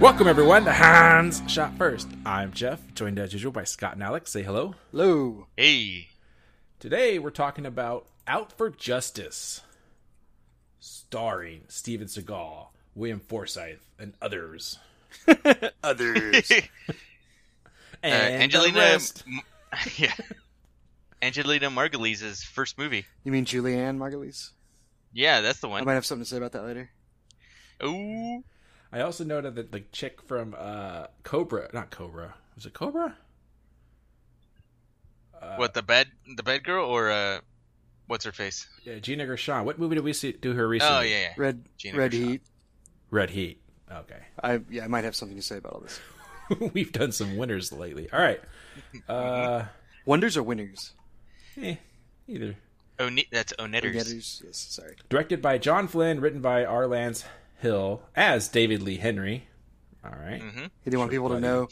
Welcome, everyone, to Hans Shot First. I'm Jeff, joined as usual by Scott and Alex. Say hello. Hello. Hey. Today, we're talking about Out for Justice, starring Steven Seagal, William Forsythe, and others. Others. And Angelina Margulies' first movie. You mean Julianna Margulies? Yeah, that's the one. I might have something to say about that later. Ooh. I also noted that the chick from Cobra. Was it Cobra? What, the bad girl, or what's her face? Yeah, Gina Gershon. What movie did we do her recently? Oh yeah. Red Heat. Okay. I might have something to say about all this. We've done some winners lately. All right. Wonders or winners? Either. That's Onetters. Onetters. Yes. Sorry. Directed by John Flynn, written by R. Lance Hill as David Lee Henry. All right. Mm-hmm. He didn't want people to know.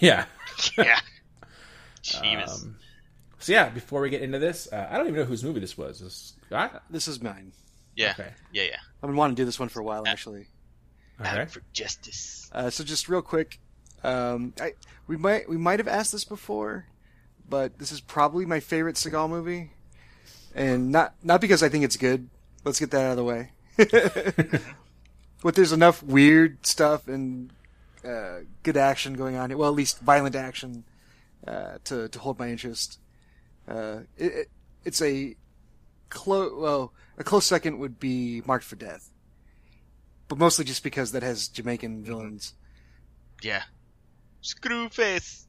Yeah. Yeah. Jeez. So yeah, before we get into this, I don't even know whose movie this was. This is mine. Yeah. Okay. Yeah. Yeah. I've been wanting to do this one for a while, actually. Out for Justice. So just real quick, we might have asked this before, but this is probably my favorite Seagal movie, and not because I think it's good. Let's get that out of the way. But there's enough weird stuff and good action going on. Well, at least violent action to hold my interest. It's a close. Well, a close second would be Marked for Death, but mostly just because that has Jamaican villains. Yeah, Screwface.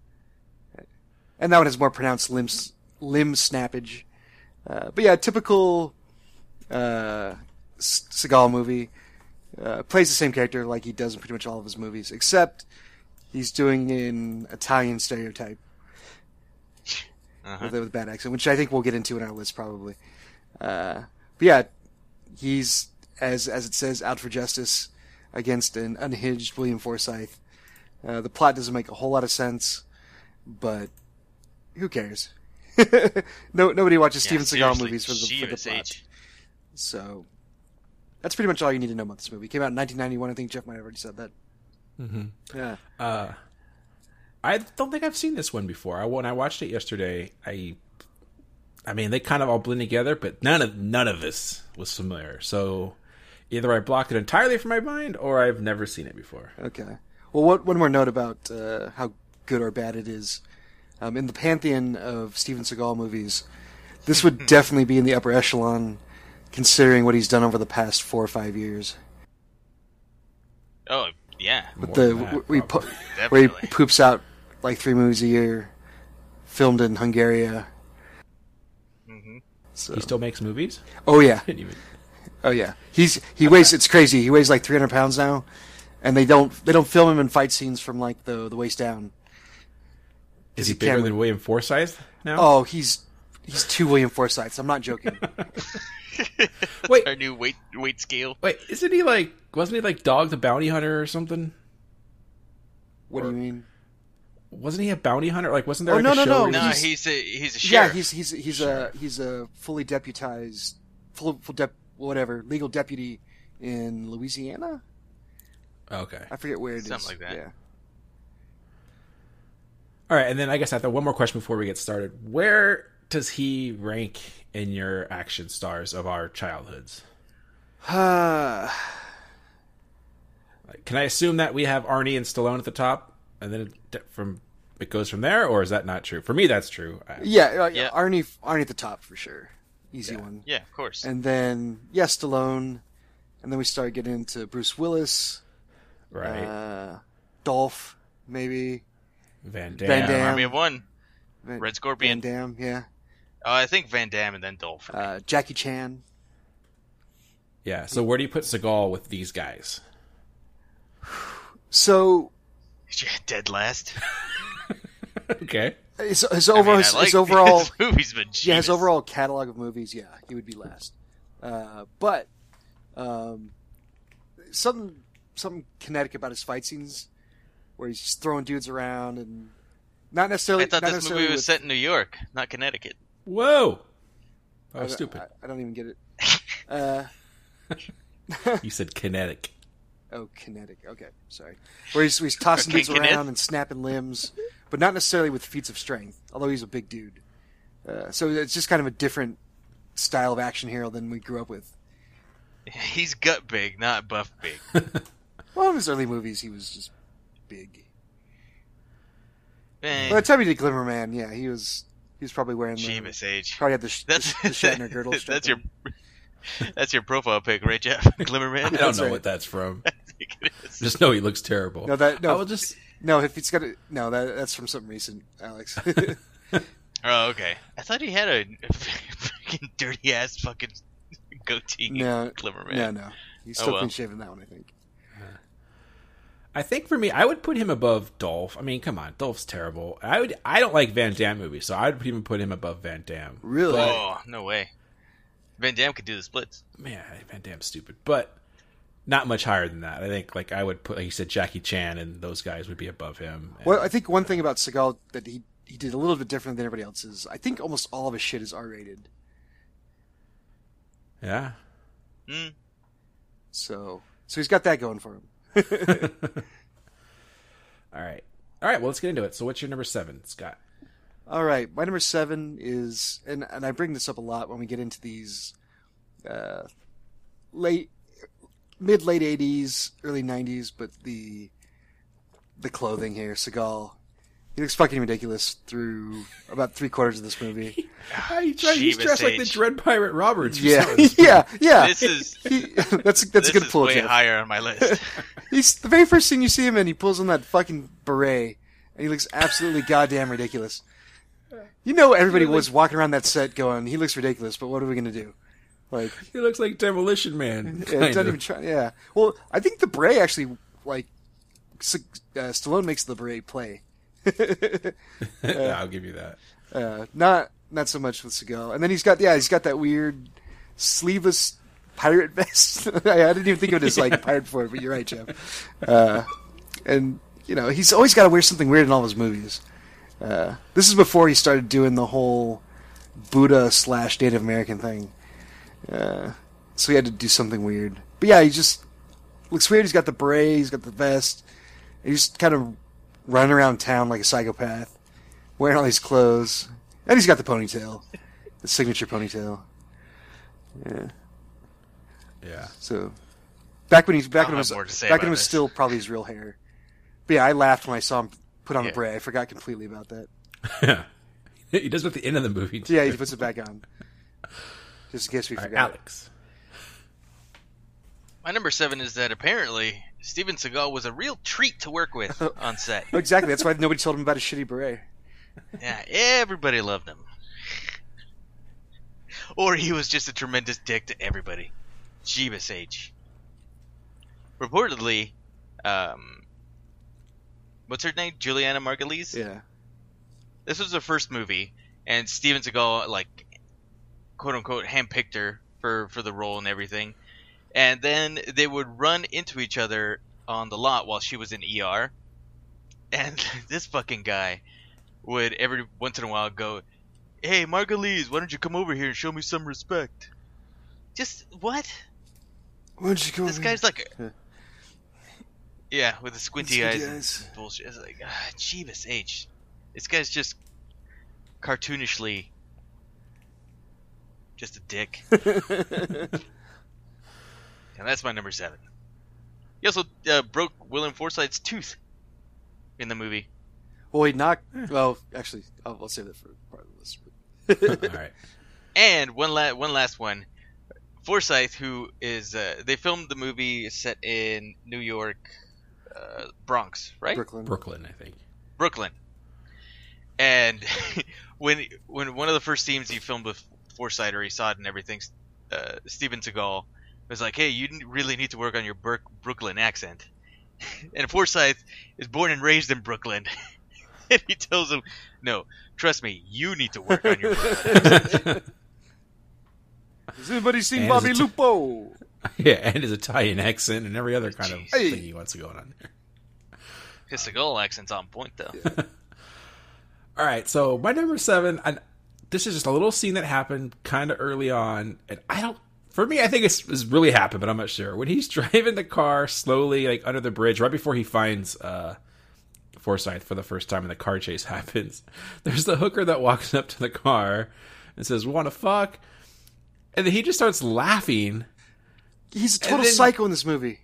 And that one has more pronounced limb snappage. But yeah, typical Seagal movie. Plays the same character like he does in pretty much all of his movies, except he's doing an Italian stereotype with a bad accent, which I think we'll get into in our list probably. But yeah, he's, as it says, out for justice against an unhinged William Forsythe. The plot doesn't make a whole lot of sense, but who cares? Nobody watches Steven Seagal movies for the plot. So that's pretty much all you need to know about this movie. It came out in 1991. I think Jeff might have already said that. Mm-hmm. Yeah. I don't think I've seen this one before. When I watched it yesterday, I mean, they kind of all blend together, but none of this was familiar. So either I blocked it entirely from my mind, or I've never seen it before. Okay. Well, one more note about how good or bad it is. In the pantheon of Steven Seagal movies, this would definitely be in the upper echelon, considering what he's done over the past 4 or 5 years. Oh, yeah. With where he poops out like 3 movies a year, filmed in Hungary. Mm-hmm. So. He still makes movies? Oh, yeah. Oh, yeah. It's crazy. He weighs like 300 pounds now, and they don't film him in fight scenes from like the waist down. Is he bigger than William Forsythe now? Oh, he's 2 William Forsythes. I'm not joking. Wait, our new weight scale. Wait, isn't he like? Wasn't he like Dog the Bounty Hunter or something? What do you mean? Wasn't he a bounty hunter? Like, wasn't there? No. He's a sheriff. Yeah, he's a fully deputized, legal deputy in Louisiana. Okay, I forget where it is. Something like that. Yeah. All right, and then I guess I have one more question before we get started. Where does he rank in your action stars of our childhoods? Can I assume that we have Arnie and Stallone at the top, and then it goes from there, or is that not true? For me, that's true. Yeah. Arnie at the top for sure, easy one. Yeah, of course. And then Stallone, and then we start getting into Bruce Willis, right? Dolph, maybe Van Damme. Army of One, Red Scorpion, Van Damme, yeah. I think Van Damme and then Dolph. Jackie Chan. Yeah, so where do you put Seagal with these guys? So... Dead last. Okay. His overall catalog of movies, yeah, he would be last. But something kinetic about his fight scenes, where he's just throwing dudes around and not necessarily. I thought this movie was set in New York, not Connecticut. Whoa! I was stupid. I don't even get it. You said kinetic. Oh, kinetic. Okay, sorry. Where he's tossing dudes around and snapping limbs, but not necessarily with feats of strength, although he's a big dude. So it's just kind of a different style of action hero than we grew up with. He's gut big, not buff big. Well, in his early movies, he was just big. By the time he did Glimmer Man, yeah, he was probably wearing the... Jeebus age. Probably had the Shatner girdle strap. That's your profile pic, right, Jeff? Glimmer Man? I don't know what that's from. I think it is. Just know he looks terrible. That's from something recent, Alex. Oh, okay. I thought he had a freaking dirty ass fucking goatee. No, Glimmer Man. No. He's still clean shaven that one, I think. I think for me, I would put him above Dolph. I mean, come on, Dolph's terrible. I don't like Van Damme movies, so I would even put him above Van Damme. Really? Oh, no way. Van Damme could do the splits. Man, Van Damme's stupid, but not much higher than that. I think, like I would put, like you said, Jackie Chan and those guys would be above him. And, well, I think one thing about Seagal that he did a little bit different than everybody else is I think almost all of his shit is R-rated. Yeah. Mm. So he's got that going for him. All right. Well, let's get into it. So, what's your number 7, Scott? All right, my number 7 is, and I bring this up a lot when we get into these mid-late 80s, early 90s, but the clothing here, Seagal, he looks fucking ridiculous through about 3/4 of this movie. He's dressed like the Dread Pirate Roberts. Yeah. That's a good pull. This is way higher on my list. He's the very first thing you see him in, he pulls on that fucking beret, and he looks absolutely goddamn ridiculous. You know, everybody was walking around that set going, he looks ridiculous, but what are we going to do? Like, he looks like Demolition Man. Yeah. Well, I think the beret actually, like, Stallone makes the beret play. I'll give you that. Not so much with Seagal. And then he's got that weird sleeveless pirate vest. I didn't even think of it as, like, pirate for it, but you're right, Jeff. And, you know, he's always got to wear something weird in all his movies. This is before he started doing the whole Buddha/Native American thing. So he had to do something weird. But yeah, he just looks weird. He's got the beret. He's got the vest. He's just kind of running around town like a psychopath, wearing all these clothes. And he's got the ponytail, the signature ponytail. Yeah. Yeah. So back when it was still probably his real hair. But yeah, I laughed when I saw him put on the beret. I forgot completely about that. Yeah. He does it at the end of the movie, too. Yeah, he puts it back on. Just in case we forgot. Alex. My number 7 is that apparently Steven Seagal was a real treat to work with on set. Exactly. That's why nobody told him about his shitty beret. Yeah, everybody loved him. Or he was just a tremendous dick to everybody. Jeebus H. Reportedly, what's her name? Julianna Margulies? Yeah. This was her first movie, and Steven Seagal, like, quote-unquote, handpicked her for the role and everything. And then they would run into each other on the lot while she was in ER. And this fucking guy would every once in a while go, "Hey, Margulies, why don't you come over here and show me some respect?" Just, what? Why don't you come over here? This guy's like... Yeah, with the squinty eyes. Bullshit. It's like, Jeebus H. This guy's just cartoonishly just a dick. And that's my number 7. He also broke William Forsythe's tooth in the movie. Well, he knocked... Well, actually, I'll save that for part of the list. All right. And one last one. Forsythe, who is... they filmed the movie set in New York... Bronx, right? Brooklyn, I think. Brooklyn. And when one of the first scenes he filmed with Forsythe, or he saw it and everything, Steven Seagal was like, "Hey, you really need to work on your Brooklyn accent." And Forsythe is born and raised in Brooklyn. And he tells him, no, trust me, you need to work on your brother. Has anybody seen Bobby Lupo? Yeah, and his Italian accent and every other kind of thing he wants to go on there. His Seagal accent's on point, though. Yeah. All right, so my number 7, this is just a little scene that happened kind of early on, and I think it's really happened, but I'm not sure. When he's driving the car slowly, like under the bridge, right before he finds Forsythe for the first time and the car chase happens, there's the hooker that walks up to the car and says, "Want to fuck?" And then he just starts laughing. He's a total psycho in this movie.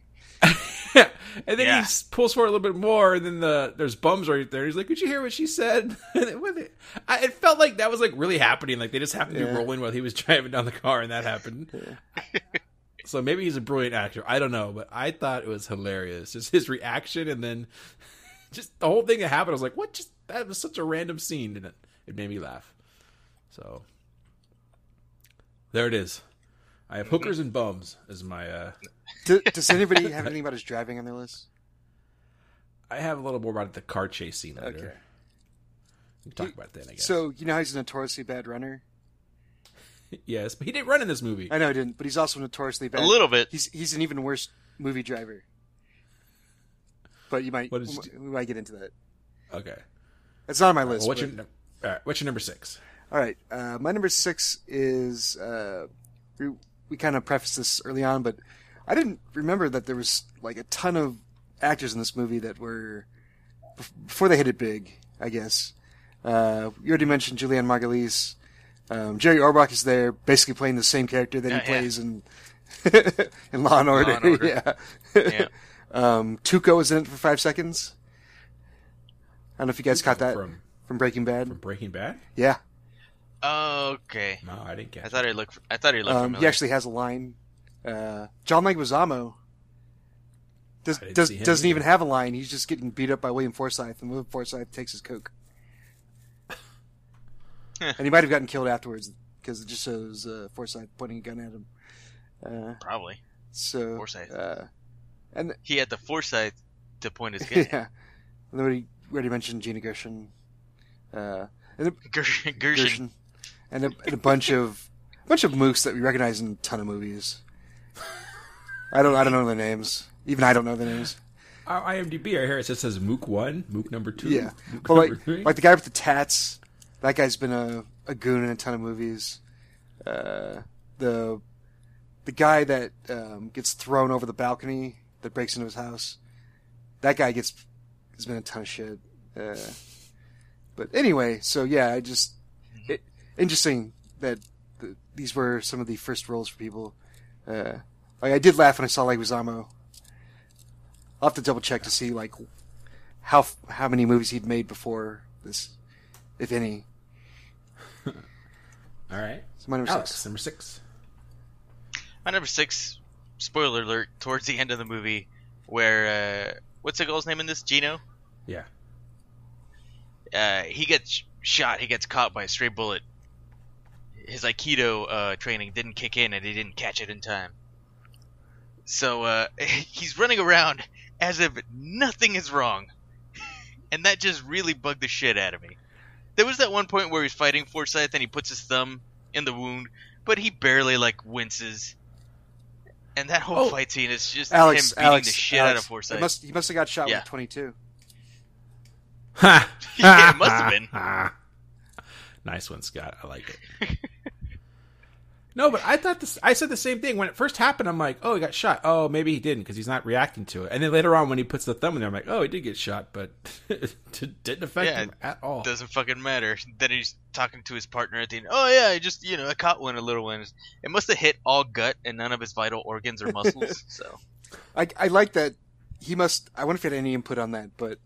Yeah. And then he pulls forward a little bit more, and then there's bums right there. He's like, "Did you hear what she said?" It felt like that was like really happening. Like they just happened to be rolling while he was driving down the car, and that happened. Yeah. So maybe he's a brilliant actor. I don't know, but I thought it was hilarious. Just his reaction, and then just the whole thing that happened. I was like, "What? Just that was such a random scene," and it made me laugh. So there it is. I have hookers and bums as my. Does anybody have anything about his driving on their list? I have a little more about the car chase scene later. Okay. We'll talk about that, I guess. So, you know how he's a notoriously bad runner? Yes, but he didn't run in this movie. I know he didn't, but he's also notoriously bad. A little bit. He's an even worse movie driver. But we might get into that. Okay. That's not on my list. Well, what's your number 6? All right. My number 6 is... We kind of prefaced this early on, but I didn't remember that there was like a ton of actors in this movie that were before they hit it big, I guess. You already mentioned Julianna Margulies. Jerry Orbach is there, basically playing the same character that he plays in in Law and Order. Yeah. Yeah. Tuco was in it for 5 seconds. I don't know if you guys caught that from Breaking Bad. From Breaking Bad? Yeah. Oh, okay. No, I didn't get it. I thought he looked familiar. He actually has a line. John Leguizamo doesn't even have a line. He's just getting beat up by William Forsythe, and William Forsythe takes his coke. And he might have gotten killed afterwards, because it just shows Forsythe pointing a gun at him. Probably. So Forsythe. And he had the foresight to point his gun. Yeah. And then we already mentioned Gina Gershon. Gershon. And a bunch of mooks that we recognize in a ton of movies. I don't know their names. Even I don't know their names. Our IMDb right here, it just says Mook 1, Mook number 2. Yeah, but like the guy with the tats, that guy's been a goon in a ton of movies. The guy that gets thrown over the balcony that breaks into his house, that guy has been a ton of shit. But anyway, so yeah, interesting that these were some of the first roles for people. I did laugh when I saw Leguizamo. I'll have to double check to see like how many movies he'd made before this, if any. All right, so my number Alex, 6. Number 6. My number 6. Spoiler alert! Towards the end of the movie, where what's the girl's name in this? Gino. Yeah. He gets shot. He gets caught by a stray bullet. His Aikido training didn't kick in, and he didn't catch it in time. So he's running around as if nothing is wrong, and that just really bugged the shit out of me. There was that one point where he's fighting Forsythe, and he puts his thumb in the wound, but he barely like winces. And that whole fight scene is just him beating the shit out of Forsythe. He must have got shot with 22. Yeah, it must have been. Nice one, Scott. I like it. No, but I thought I said the same thing when it first happened. I'm like, oh, he got shot. Oh, maybe he didn't because he's not reacting to it. And then later on, when he puts the thumb in there, I'm like, oh, he did get shot, but it didn't affect him at all. Doesn't fucking matter. Then he's talking to his partner at the end. Oh yeah, I just I caught one, a little one. It must have hit all gut and none of his vital organs or muscles. So I like that. I wonder if he had any input on that, but.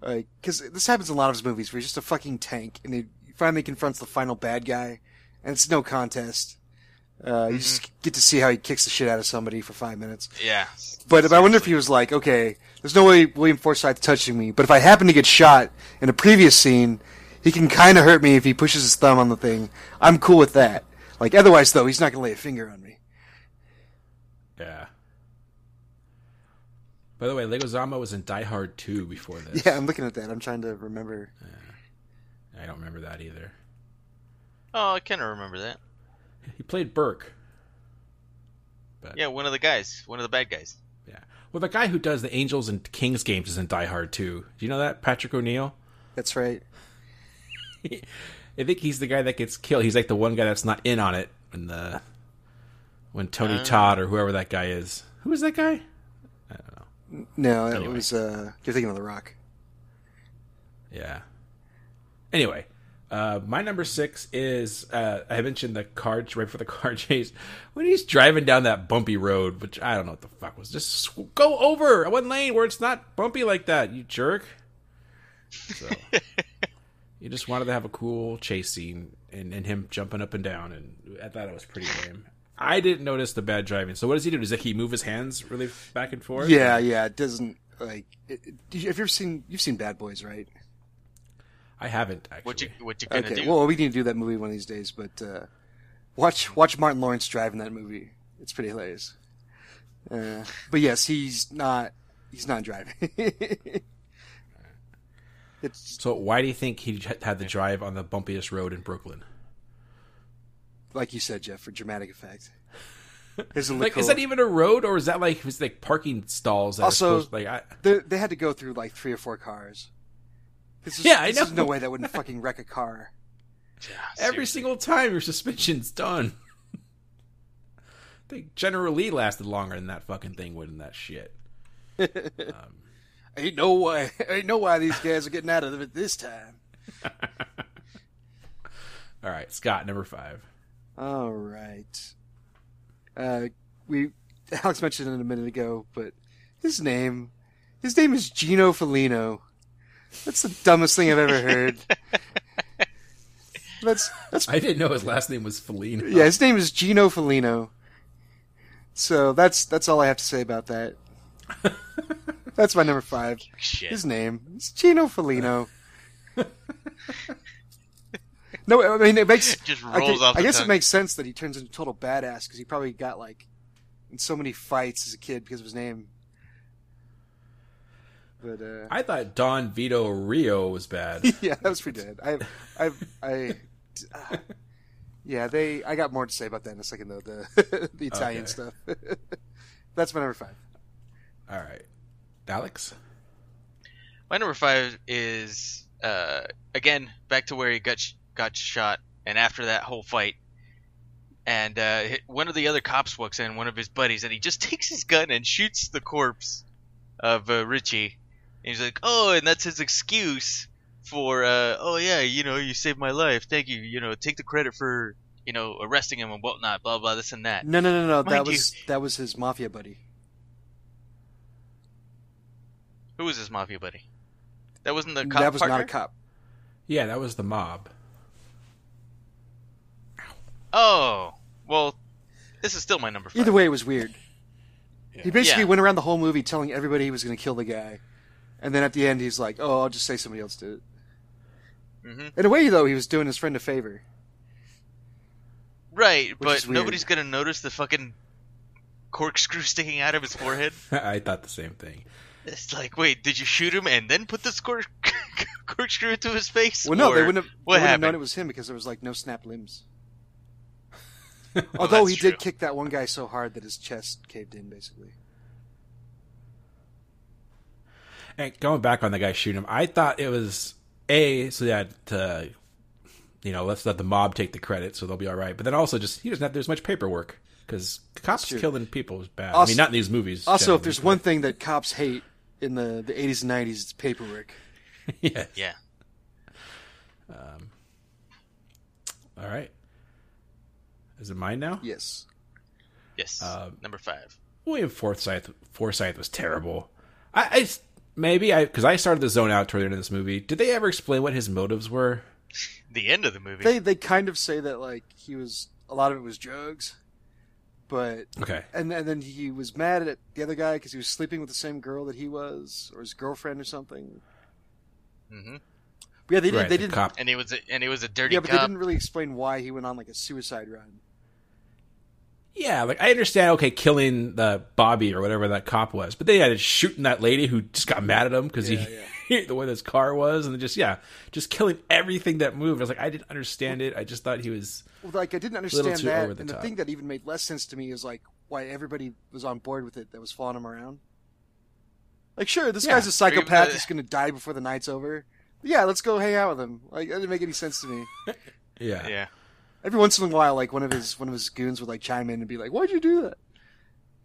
Because this happens in a lot of his movies where he's just a fucking tank and he finally confronts the final bad guy and it's no contest. You just get to see how he kicks the shit out of somebody for 5 minutes. Yeah. But I wonder if he was like, okay, there's no way William Forsythe touching me, but if I happen to get shot in a previous scene, he can kind of hurt me if he pushes his thumb on the thing. I'm cool with that. Like, otherwise, though, he's not going to lay a finger on me. Yeah. By the way, Leguizamo was in Die Hard 2 before this. Yeah, I'm looking at that. I'm trying to remember. I don't remember that either. Oh, I kind of remember that. He played Burke. But... yeah, one of the guys. One of the bad guys. Yeah. Well, the guy who does the Angels and Kings games is in Die Hard 2. Do you know that? Patrick O'Neill? That's right. I think he's the guy that gets killed. He's like the one guy that's not in on it when Tony Todd or whoever that guy is. Who is that guy? I don't know. No, anyway. It was... you're thinking of The Rock. Yeah. Anyway... my number 6 is, I mentioned the car, right before the car chase, when he's driving down that bumpy road, which I don't know what the fuck was, just go over one lane where it's not bumpy like that, you jerk. So, you just wanted to have a cool chase scene and him jumping up and down, and I thought it was pretty lame. I didn't notice the bad driving. So what does he do? Does he move his hands really back and forth? Yeah, it doesn't, like, you've seen Bad Boys, right? I haven't, actually. What you gonna do? Well, we need to do that movie one of these days, but watch Martin Lawrence drive in that movie. It's pretty hilarious. But yes, he's not driving. So why do you think he had the drive on the bumpiest road in Brooklyn? Like you said, Jeff, for dramatic effect. Like, cool. Is that even a road, or is that like, it was like parking stalls? That also, they had to go through like 3 or 4 cars. I know. There's no way that wouldn't fucking wreck a car. Yeah, every single time your suspension's done. I think General Lee lasted longer than that fucking thing would in that shit. Ain't no why these guys are getting out of it this time. All right, Scott, number 5. All right. Alex mentioned it a minute ago, but his name is Gino Felino. That's the dumbest thing I've ever heard. I didn't know his last name was Felino. Yeah, his name is Gino Felino. So that's all I have to say about that. That's my number 5. Shit. His name is Gino Felino. No, I mean it makes. Just rolls off the tongue. I guess it makes sense that he turns into a total badass because he probably got like in so many fights as a kid because of his name. But, I thought Don Vito Rio was bad. Yeah, that was pretty bad. I got more to say about that in a second, though. The Italian stuff. That's my number 5. All right, Alex. My number 5 is again back to where he got shot, and after that whole fight, and one of the other cops walks in, one of his buddies, and he just takes his gun and shoots the corpse of Richie. And he's like, oh, and that's his excuse for, you saved my life. Thank you. Take the credit for, arresting him and whatnot, blah, blah, this and that. No. That was his mafia buddy. Who was his mafia buddy? That wasn't the cop. That was not a cop. Yeah, that was the mob. Oh, well, this is still my number 5. Either way, it was weird. He basically went around the whole movie telling everybody he was going to kill the guy. And then at the end, he's like, oh, I'll just say somebody else did it. Mm-hmm. In a way, though, he was doing his friend a favor. Right, but nobody's going to notice the fucking corkscrew sticking out of his forehead. I thought the same thing. It's like, wait, did you shoot him and then put this corkscrew into his face? Well, no, they wouldn't have known it was him because there was, like, no snapped limbs. Although he did kick that one guy so hard that his chest caved in, basically. And going back on the guy shooting him, I thought it was so that let's let the mob take the credit, so they'll be all right. But then also, just he doesn't have to do as much paperwork because cops killing people is bad. Also, not in these movies. Also, if there's one thing that cops hate in the 80s and 90s, it's paperwork. Yeah. Yeah. All right. Is it mine now? Yes. Number 5. William Forsythe was terrible. Because I started to zone out toward the end of this movie. Did they ever explain what his motives were? The end of the movie. They kind of say that like he was a lot of it was drugs, but okay. And then he was mad at the other guy because he was sleeping with the same girl that he was, or his girlfriend or something. Mm-hmm. But yeah, they didn't. Cop. And he was a dirty cop. Yeah, but they didn't really explain why he went on like a suicide run. Yeah, like, I understand, okay, killing Bobby or whatever that cop was, but they had shooting that lady who just got mad at him because the way this car was, and just killing everything that moved. I was like, I didn't understand it. I just thought he was I didn't understand that, and the thing that even made less sense to me is, like, why everybody was on board with it that was following him around. Like, sure, this guy's a psychopath. He's going to die before the night's over. But yeah, let's go hang out with him. Like, that didn't make any sense to me. Yeah. Every once in a while, like, one of his goons would, like, chime in and be like, why'd you do that?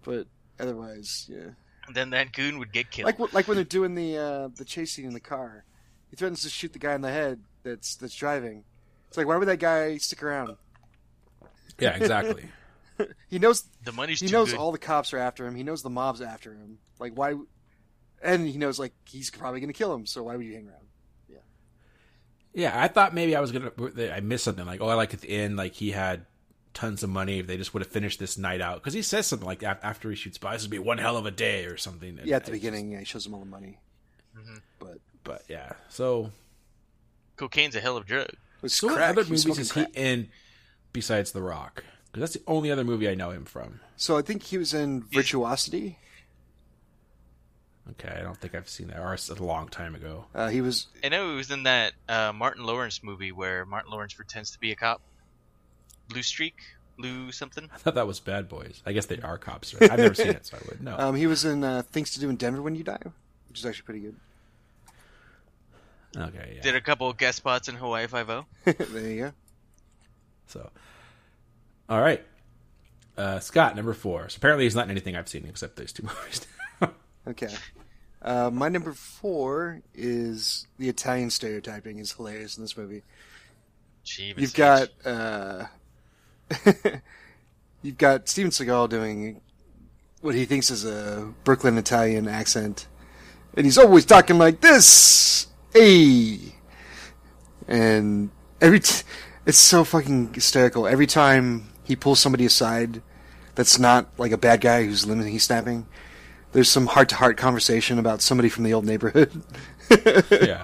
But otherwise, yeah. And then that goon would get killed. Like when they're doing the chase scene in the car. He threatens to shoot the guy in the head that's driving. It's like, why would that guy stick around? Yeah, exactly. He knows the money's too good. He knows all the cops are after him. He knows the mob's after him. Like, why? And he knows, like, he's probably going to kill him, so why would you hang around? Yeah, I thought maybe I was going to... I missed something. Like, at the end, like, he had tons of money. If they just would have finished this night out. Because he says something like, after he shoots by, this would be one hell of a day or something. Yeah, at the beginning, he shows him all the money. Mm-hmm. But yeah, so... Cocaine's a hell of a drug. So what other movies is he in besides The Rock? Because that's the only other movie I know him from. So I think he was in Virtuosity. Okay, I don't think I've seen that. Or it's a long time ago. I know he was in that Martin Lawrence movie where Martin Lawrence pretends to be a cop. Blue Streak? Blue something? I thought that was Bad Boys. I guess they are cops, right? I've never seen it, so I wouldn't know. He was in Things to Do in Denver When You Die, which is actually pretty good. Okay, yeah. Did a couple of guest spots in Hawaii Five-0. There you go. So, all right. Scott, number 4. So apparently he's not in anything I've seen except those two movies. Okay. My number 4 is the Italian stereotyping is hilarious in this movie. Jeez. You've got Steven Seagal doing what he thinks is a Brooklyn Italian accent. And he's always talking like this. Hey. And it's so fucking hysterical. Every time he pulls somebody aside that's not like a bad guy who's limiting he's snapping, there's some heart-to-heart conversation about somebody from the old neighborhood. Yeah.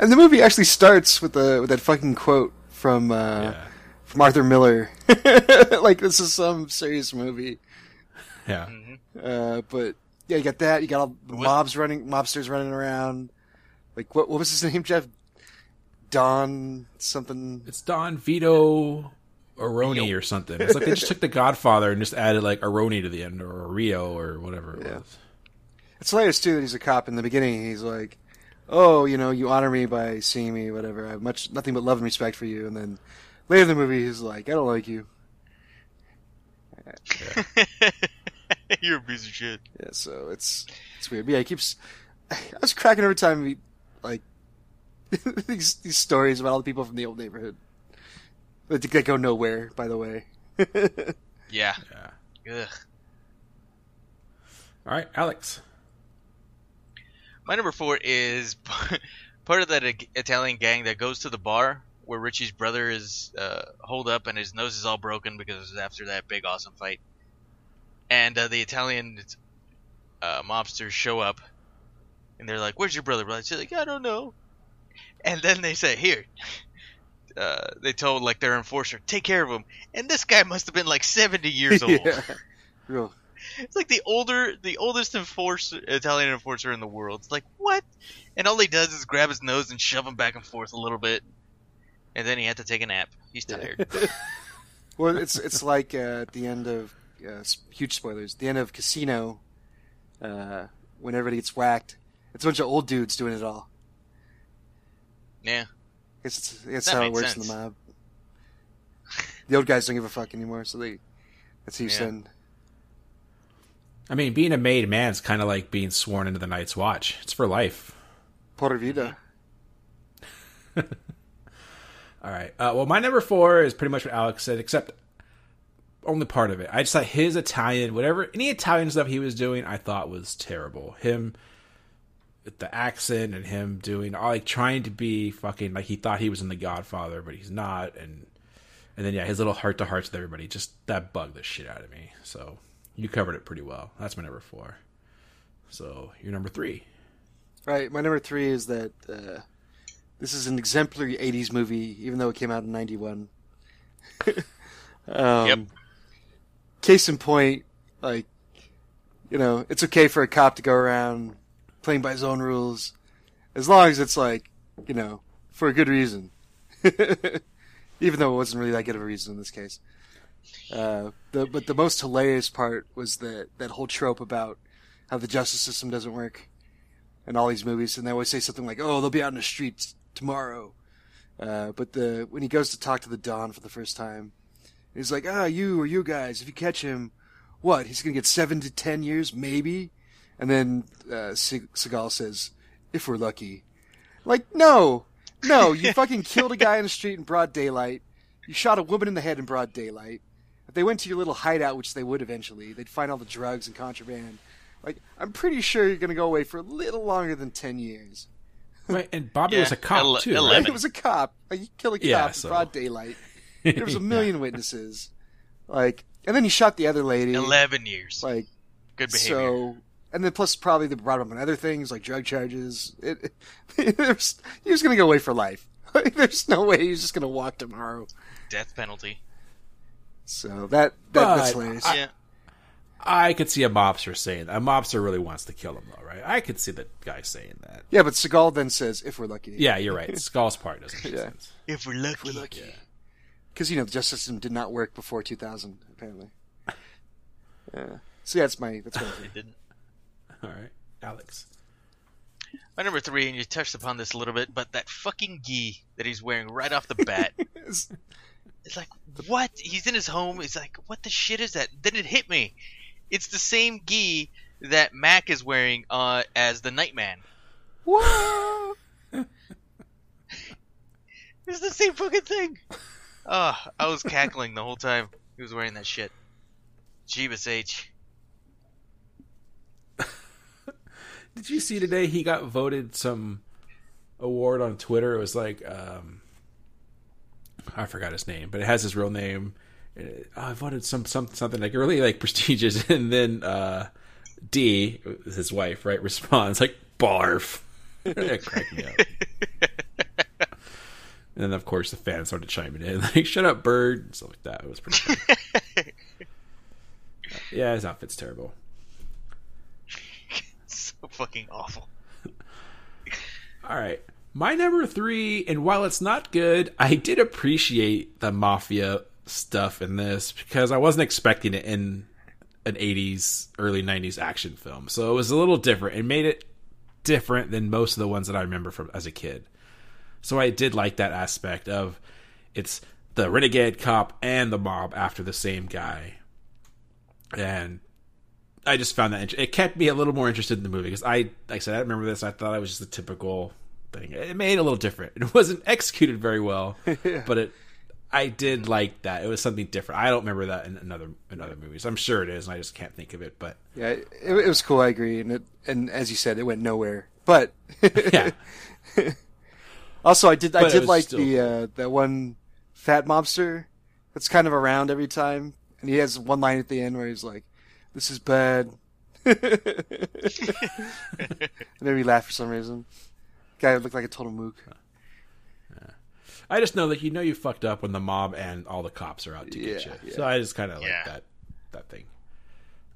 And the movie actually starts with that fucking quote from Arthur Miller. Like, this is some serious movie. Yeah. Mm-hmm. But, yeah, you got that. You got all the mobsters running around. Like, what was his name, Jeff? Don something? It's Don Vito... Aroni or something. It's like they just took The Godfather and just added like Aroni to the end or Rio or whatever it was. It's hilarious too that he's a cop in the beginning. He's like, oh, you know, you honor me by seeing me, whatever. I have nothing but love and respect for you. And then later in the movie, he's like, I don't like you. Yeah. You're a piece of shit. Yeah, so it's weird. But yeah, I was cracking every time he, like, these stories about all the people from the old neighborhood. They go nowhere, by the way. Yeah. Ugh. All right, Alex. My number 4 is part of that Italian gang that goes to the bar where Richie's brother is holed up and his nose is all broken because it was after that big awesome fight. And the Italian mobsters show up and they're like, where's your brother? And she's like, I don't know. And then they say, here. They told like their enforcer, take care of him, and this guy must have been like 70 years old. Real. It's like the oldest Italian enforcer in the world. It's like, what? And all he does is grab his nose and shove him back and forth a little bit, and then he had to take a nap. He's tired. Well, it's like at the end of huge spoilers. The end of Casino, when everybody gets whacked, it's a bunch of old dudes doing it all. Yeah. It's how it works in the mob. The old guys don't give a fuck anymore, so that's who you send. I mean, being a made man's kind of like being sworn into the Night's Watch. It's for life. Por vida. All right. Well, my number 4 is pretty much what Alex said, except only part of it. I just thought his Italian, any Italian stuff he was doing, I thought was terrible. Him... with the accent and him doing all like trying to be fucking like he thought he was in The Godfather, but he's not. And then, yeah, his little heart to hearts with everybody, just that bugged the shit out of me. So you covered it pretty well. That's my number 4. So your number 3. Right. My number 3 is that, this is an exemplary 80s movie, even though it came out in 91. Yep. case in point, like, you know, it's okay for a cop to go around playing by his own rules as long as it's, like, you know, for a good reason. Even though it wasn't really that good of a reason in this case. But the most hilarious part was that whole trope about how the justice system doesn't work in all these movies. And they always say something like, oh, they'll be out in the streets tomorrow. But when he goes to talk to the Don for the first time, he's like, ah, you or you guys, if you catch him, what? He's going to get 7 to 10 years, maybe? And then Seagal says, if we're lucky. Like, no, you fucking killed a guy in the street in broad daylight. You shot a woman in the head in broad daylight. If they went to your little hideout, which they would eventually, they'd find all the drugs and contraband. Like, I'm pretty sure you're going to go away for a little longer than 10 years. Right, and Bobby was a cop, too. Right? It was a cop. Like, you kill a cop in broad daylight. There was a million witnesses. Like, and then he shot the other lady. 11 years. Like, good behavior. So, and then plus probably they brought him on other things, like drug charges. He was going to go away for life. Like, there's no way he's just going to walk tomorrow. Death penalty. So that's hilarious. I could see a mobster saying that. A mobster really wants to kill him, though, right? I could see that guy saying that. Yeah, but Seagal then says, if we're lucky. Yeah, you're right. Seagal's part doesn't make sense. If we're lucky. Because, you know, the justice system did not work before 2000, apparently. Yeah. So, yeah, that's my it didn't. All right. Alex. My number three, and you touched upon this a little bit, but that fucking gi that he's wearing right off the bat. It's like, what? He's in his home. It's like, what the shit is that? Then it hit me. It's the same gi that Mac is wearing as the Nightman. Whoa! It's the same fucking thing. Oh, I was cackling the whole time he was wearing that shit. Jeebus H. Did you see today he got voted some award on Twitter? It was like, I forgot his name, but it has his real name. I voted something like really like prestigious, and then D, his wife, right, responds like barf. That cracked me up. And then of course the fans started chiming in like shut up bird and stuff like that. It was pretty funny. Yeah, his outfit's terrible. It's so fucking awful. All right. My number three, and while it's not good, I did appreciate the mafia stuff in this because I wasn't expecting it in an 80s, early 90s action film. So it was a little different. It made it different than most of the ones that I remember from as a kid. So I did like that aspect of it's the renegade cop and the mob after the same guy. And I just found that it kept me a little more interested in the movie because like I said, I remember this. I thought it was just the typical thing. It made it a little different. It wasn't executed very well, but I did like that. It was something different. I don't remember that in other movies. I'm sure it is, and I just can't think of it. But yeah, it was cool. I agree, and as you said, it went nowhere. But yeah. Also, I did like still that one fat mobster that's kind of around every time, and he has one line at the end where he's like, "This is bad," and then we laugh for some reason. Guy looked like a total mook. I just know that you fucked up when the mob and all the cops are out to get you. Yeah. So I just kind of like that thing.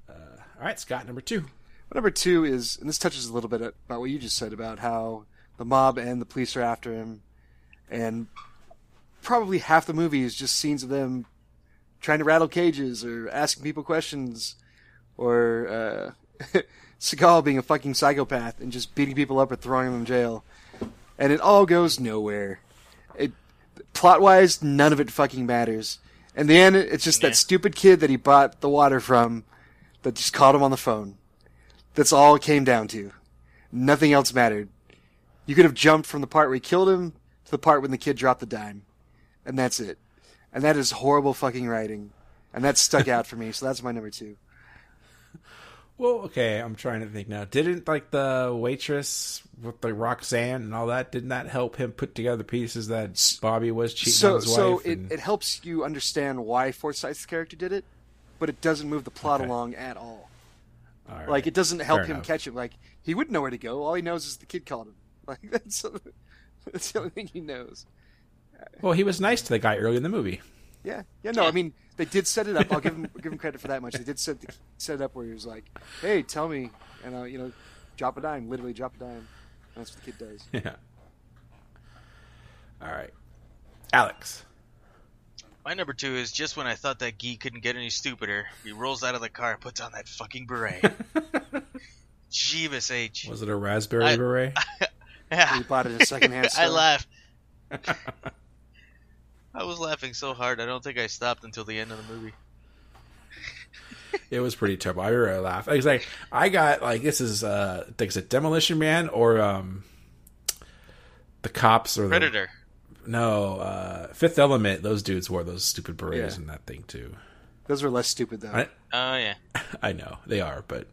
All right, Scott, number two. Well, number two is, and this touches a little bit about what you just said about how the mob and the police are after him, and probably half the movie is just scenes of them trying to rattle cages or asking people questions, or Seagal being a fucking psychopath and just beating people up or throwing them in jail. And it all goes nowhere. Plot-wise, none of it fucking matters. In the end, it's just that stupid kid that he bought the water from that just called him on the phone. That's all it came down to. Nothing else mattered. You could have jumped from the part where he killed him to the part when the kid dropped the dime. And that's it. And that is horrible fucking writing. And that stuck out for me, so that's my number two. Well, okay, I'm trying to think now. Didn't, like, the waitress with the Roxanne and all that, didn't that help him put together the pieces that Bobby was cheating on his wife? So it helps you understand why Forsythe's character did it, but it doesn't move the plot along at all. Right. Like, it doesn't help him catch him. Like, he wouldn't know where to go. All he knows is the kid called him. Like, that's the only thing he knows. Well, he was nice to the guy early in the movie. Yeah. Yeah, no, I mean, they did set it up. I'll give him credit for that much. They did set it up where he was like, hey, tell me, and, drop a dime, literally drop a dime. That's what the kid does. Yeah. All right. Alex. My number two is just when I thought that Guy couldn't get any stupider, he rolls out of the car and puts on that fucking beret. Jeebus H. Was it a raspberry beret? Yeah. We bought it at a secondhand store. I laughed. I was laughing so hard, I don't think I stopped until the end of the movie. It was pretty terrible. I remember I laughed. I was like, I got, like, this is, I think it's a Demolition Man or the cops or Predator. Fifth Element. Those dudes wore those stupid berets and that thing too. Those were less stupid though. I know they are, but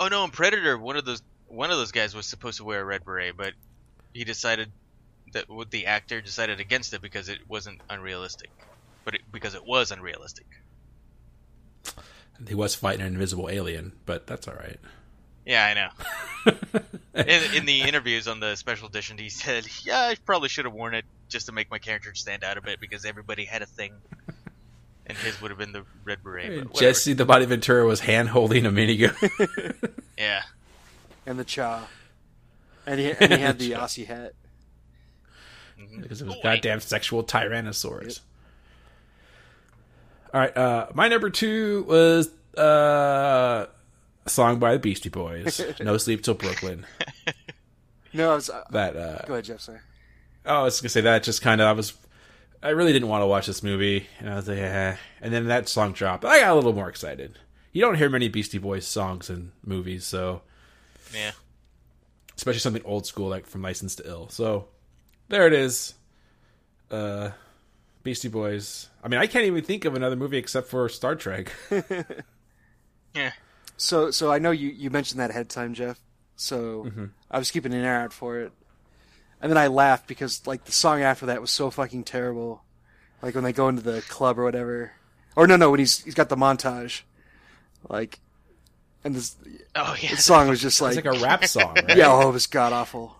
oh no! In Predator, one of those guys was supposed to wear a red beret, but he decided that the actor decided against it because it wasn't unrealistic. Because it was unrealistic. He was fighting an invisible alien, but that's all right. Yeah, I know. In the interviews on the special edition, he said, yeah, I probably should have worn it just to make my character stand out a bit because everybody had a thing. And his would have been the red beret. Jesse the Body Ventura was hand-holding a minigun. Yeah. And the cha. And he had the Aussie hat. Because it was goddamn sexual tyrannosaurs. Yep. All right, my number two was... a song by the Beastie Boys, No Sleep Till Brooklyn. No, I was... go ahead, Jeff, sorry. Oh, I was going to say that just kind of... I really didn't want to watch this movie, and I was like, eh. And then that song dropped. I got a little more excited. You don't hear many Beastie Boys songs in movies, so... Yeah. Especially something old school, like from License to Ill. So, there it is. Beastie Boys. I mean, I can't even think of another movie except for Star Trek. Yeah. So I know you mentioned that ahead of time, Jeff. So I was keeping an ear out for it, and then I laughed because like the song after that was so fucking terrible. Like when they go into the club or whatever, or no, when he's got the montage, like, and this the song was just like a rap song. Right? Yeah, it was god awful.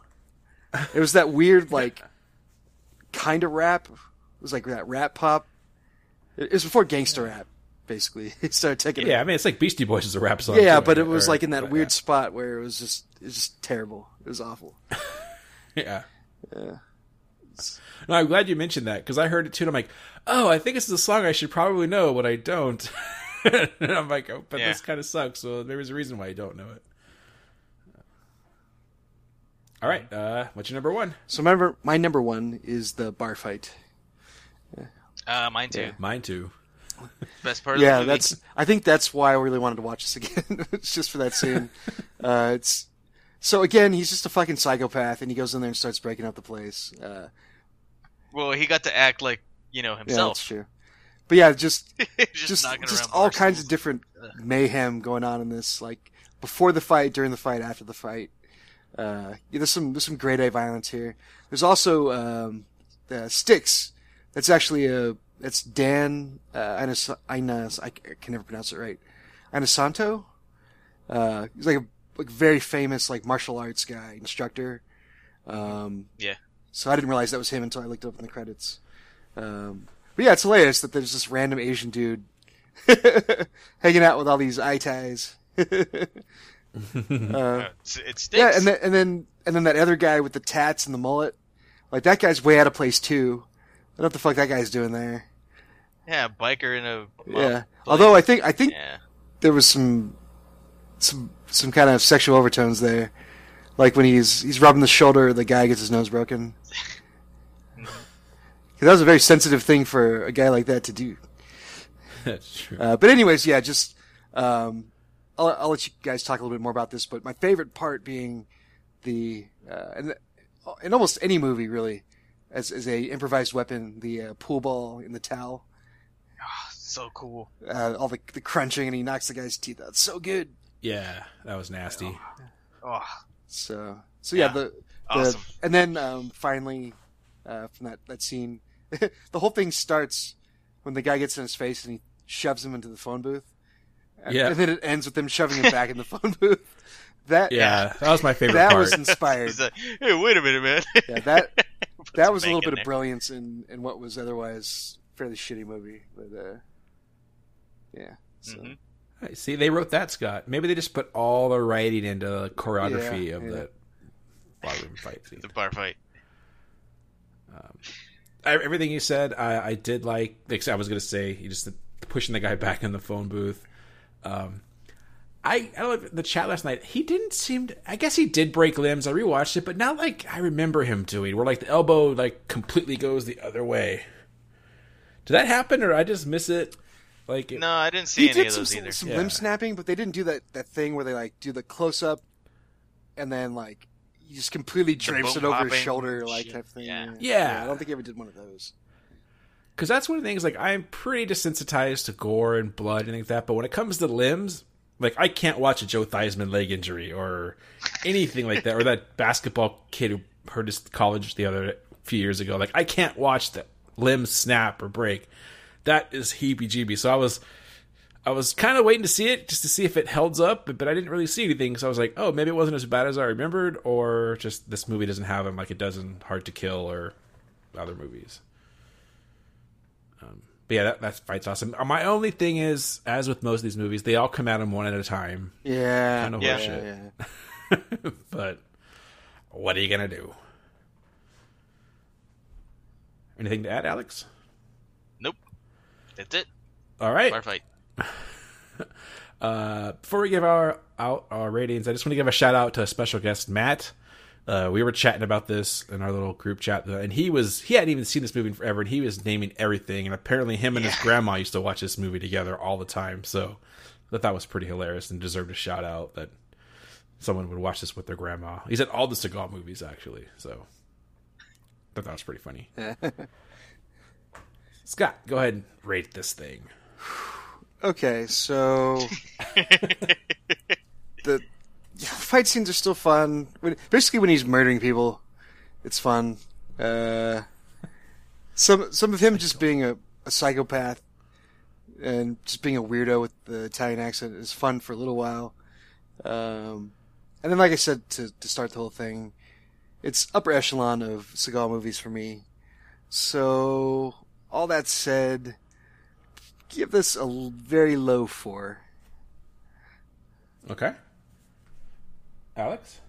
It was that weird like kind of rap. It was like that rap pop. It was before gangster rap. Basically, it started taking. Yeah, I mean, it's like Beastie Boys is a rap song. Yeah, but it was like in that weird spot where it was just terrible. It was awful. Yeah. No, I'm glad you mentioned that because I heard it too. And I'm like, oh, I think it's the song I should probably know, but I don't. And I'm like, oh, but this kind of sucks. So there was a reason why I don't know it. All right, what's your number one? So my number one is the bar fight. Yeah. Mine too. Yeah. Mine too. Best part of the movie. I think that's why I really wanted to watch this again. It's just for that scene. So again, he's just a fucking psychopath, and he goes in there and starts breaking up the place. Well, he got to act like himself. Yeah, that's true. But yeah, just all kinds of different mayhem going on in this. Like before the fight, during the fight, after the fight. There's some grade A violence here. There's also sticks. That's actually That's Dan Inas. I can never pronounce it right. Inosanto. He's like a very famous like martial arts guy instructor. Yeah. So I didn't realize that was him until I looked it up in the credits. But yeah, it's hilarious that there's this random Asian dude hanging out with all these eye ties. It sticks. Yeah, and then that other guy with the tats and the mullet, like that guy's way out of place too. I don't know what the fuck that guy's doing there. Yeah, biker in a place. Although I think there was some kind of sexual overtones there, like when he's rubbing the shoulder, the guy gets his nose broken. That was a very sensitive thing for a guy like that to do. That's true. But anyways, yeah, just I'll let you guys talk a little bit more about this. But my favorite part being the in almost any movie really. As a improvised weapon, the pool ball in the towel. Oh, so cool. All the crunching, and he knocks the guy's teeth out. So good. Yeah, that was nasty. Oh. So yeah, the awesome. And then finally, from that scene, the whole thing starts when the guy gets in his face and he shoves him into the phone booth. Yeah. And then it ends with them shoving him back in the phone booth. That was my favorite part. That was inspired. He's like, hey, wait a minute, man. Yeah, that was a little bit of brilliance in what was otherwise fairly shitty movie, but yeah. So. Mm-hmm. Right, see, they wrote that, Scott. Maybe they just put all the writing into the choreography of the barroom fight scene. The bar fight. Everything you said, I did like. I was going to say, you just pushing the guy back in the phone booth. I don't know, the chat last night, he didn't seem to, I guess he did break limbs. I rewatched it, but not like I remember him doing, where like the elbow like completely goes the other way. Did that happen, or I just miss it? Like no, I didn't see any of those either. Some limb snapping, but they didn't do that thing where they like do the close up, and then like he just completely drapes it over his shoulder, like type thing. Yeah, I don't think he ever did one of those. Because that's one of the things. Like I'm pretty desensitized to gore and blood and things like that, but when it comes to limbs, like I can't watch a Joe Theismann leg injury or anything like that, or that basketball kid who hurt his college few years ago. Like I can't watch the limbs snap or break. That is heebie-jeebie. So I was kind of waiting to see it just to see if it held up, but I didn't really see anything. So I was like, oh, maybe it wasn't as bad as I remembered, or just this movie doesn't have them like it does in Hard to Kill or other movies. But yeah, that fight's awesome. My only thing is, as with most of these movies, they all come at them one at a time. Yeah. Kind of horseshit. Yeah. But what are you going to do? Anything to add, Alex? Nope. That's it. All right. Bar fight. Before we give our ratings, I just want to give a shout out to a special guest, Matt. We were chatting about this in our little group chat, and he hadn't even seen this movie in forever, and he was naming everything. And apparently, him and his grandma used to watch this movie together all the time. So I thought that was pretty hilarious and deserved a shout out that someone would watch this with their grandma. He's at all the Seagal movies actually, so I thought that was pretty funny. Scott, go ahead and rate this thing. Okay, so the fight scenes are still fun. Basically, when he's murdering people, it's fun. Some of him just being a psychopath and just being a weirdo with the Italian accent is fun for a little while. And then, like I said, to start the whole thing, it's upper echelon of Seagal movies for me. So... all that said, give this a very low 4. Okay. Alex?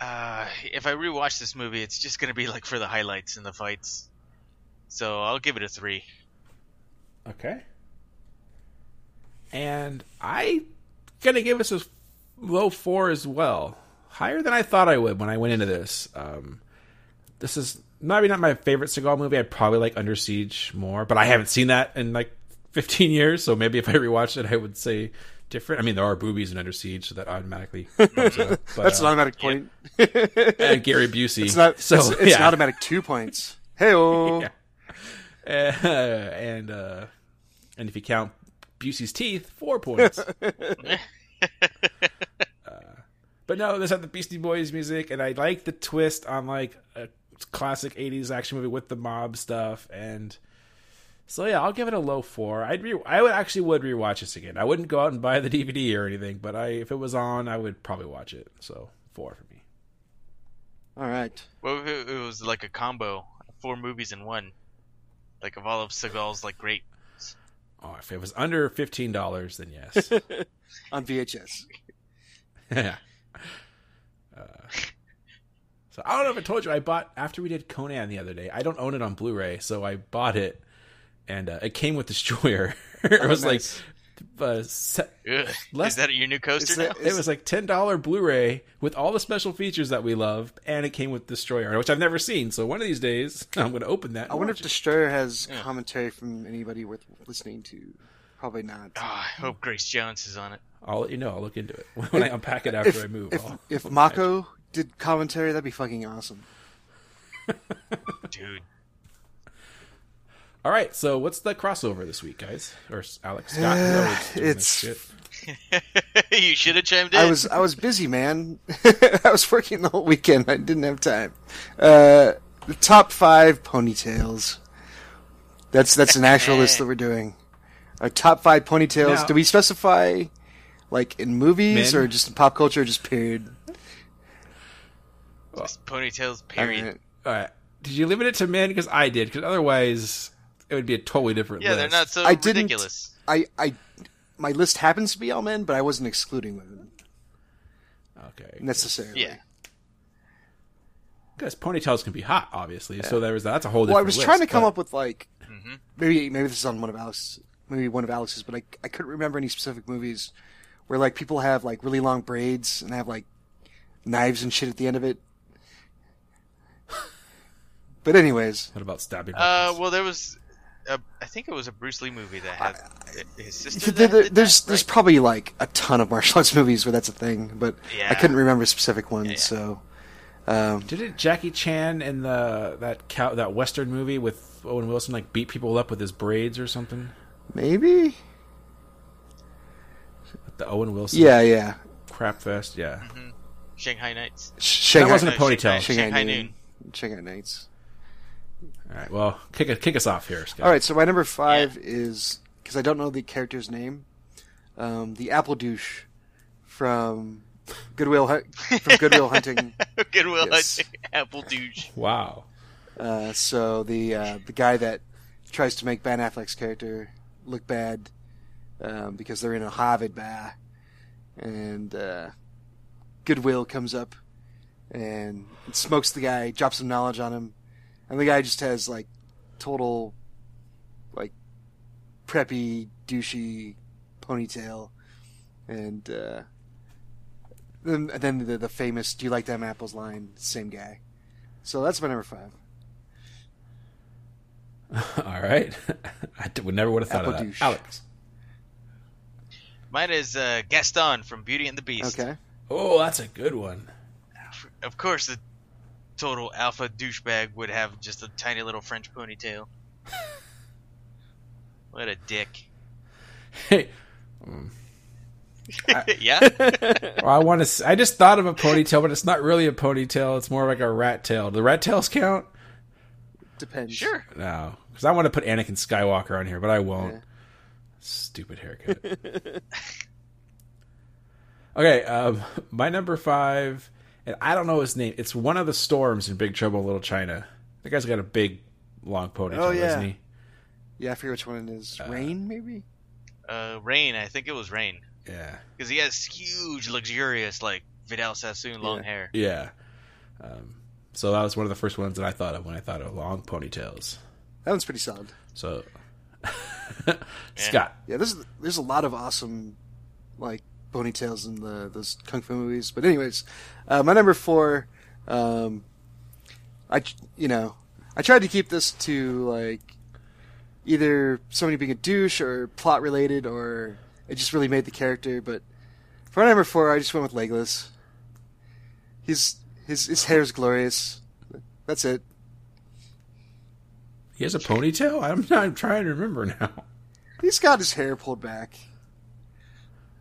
If I rewatch this movie, it's just going to be like for the highlights and the fights. So I'll give it a 3. Okay. And I'm going to give us a low 4 as well. Higher than I thought I would when I went into this. This is... maybe not my favorite Seagal movie. I'd probably like Under Siege more, but I haven't seen that in like 15 years, so maybe if I rewatched it, I would say different. I mean, there are boobies in Under Siege, so that automatically comes up. But, that's an automatic point. And Gary Busey. It's an automatic 2 points. Hey-oh. Yeah. And if you count Busey's teeth, 4 points. But no, this had the Beastie Boys music, and I like the twist on like... a classic 80s action movie with the mob stuff, and so yeah, I'll give it a low 4. I would rewatch this again. I wouldn't go out and buy the DVD or anything, but if it was on, I would probably watch it. So 4 for me. All right. Well, if it was like a combo, 4 movies in one, like of all of Seagal's like great. Oh, if it was under $15, then yes, on VHS. Yeah. So I don't know if I told you, I bought, after we did Conan the other day, I don't own it on Blu-ray, so I bought it, and it came with Destroyer. It was nice. Is that your new coaster now? It was like $10 Blu-ray with all the special features that we love, and it came with Destroyer, which I've never seen, so one of these days, I'm going to open that. I wonder if Destroyer has commentary from anybody worth listening to. Probably not. Oh, I hope Grace Jones is on it. I'll let you know. I'll look into it when I unpack it after I move. If Mako... did commentary, that'd be fucking awesome. Dude. All right, so what's the crossover this week, guys? Or Alex, Scott? It's... You should have chimed in. I was busy, man. I was working the whole weekend. I didn't have time. The top 5 ponytails. That's an actual list that we're doing. Our top 5 ponytails. Now, do we specify, like, in movies or just in pop culture or just period? Just ponytails, period. All right. Did you limit it to men? Because I did. Because otherwise, it would be a totally different list. Yeah, they're not so ridiculous. My list happens to be all men, but I wasn't excluding women. Okay. Necessarily. Yeah. Because ponytails can be hot, obviously. Yeah. So there was that's a whole different list. Well, I was trying to come up with, like, maybe this is on one of Alex's, but I couldn't remember any specific movies where, like, people have, like, really long braids and have, like, knives and shit at the end of it. But anyways. What about stabbing weapons? Well, there was... I think it was a Bruce Lee movie that had his sister. There's probably like a ton of martial arts movies where that's a thing, but I couldn't remember a specific one. Yeah. So, didn't Jackie Chan in that Western movie with Owen Wilson like beat people up with his braids or something? Maybe the Owen Wilson. Yeah. Crap fest. Yeah. Mm-hmm. Shanghai Nights. That wasn't a ponytail. Shanghai Noon. Shanghai Nights. All right, well, kick us off here, Scott. All right, so my number 5 is, because I don't know the character's name, the Apple Douche from Good Will Hunting. Hunting, Apple Douche. Wow. So the guy that tries to make Ben Affleck's character look bad because they're in a Harvard bar, and Good Will comes up and smokes the guy, drops some knowledge on him. And the guy just has, like, total, like, preppy, douchey ponytail. And then the famous, do you like them apples line, same guy. So that's my number 5. All right. I never would have thought of that. Alex. Mine is Gaston from Beauty and the Beast. Okay. Oh, that's a good one. Of course, the total alpha douchebag would have just a tiny little French ponytail. What a dick. Hey. Yeah? Well, I just thought of a ponytail, but it's not really a ponytail. It's more like a rat tail. Do the rat tails count? Depends. Sure. No. Because I want to put Anakin Skywalker on here, but I won't. Yeah. Stupid haircut. Okay, my number 5... And I don't know his name. It's one of the Storms in Big Trouble in Little China. That guy's got a big, long ponytail, isn't he? Yeah, I forget which one it is. Rain, maybe? Rain. I think it was Rain. Yeah. Because he has huge, luxurious, like, Vidal Sassoon long hair. Yeah. So that was one of the first ones that I thought of when I thought of long ponytails. That one's pretty solid. So, Scott. Yeah, there's a lot of awesome, like, ponytails in those kung fu movies, but anyways, my number 4. I tried to keep this to like either somebody being a douche or plot related, or it just really made the character. But for my number 4, I just went with Legolas. His hair is glorious. That's it. He has a ponytail. I'm trying to remember now. He's got his hair pulled back.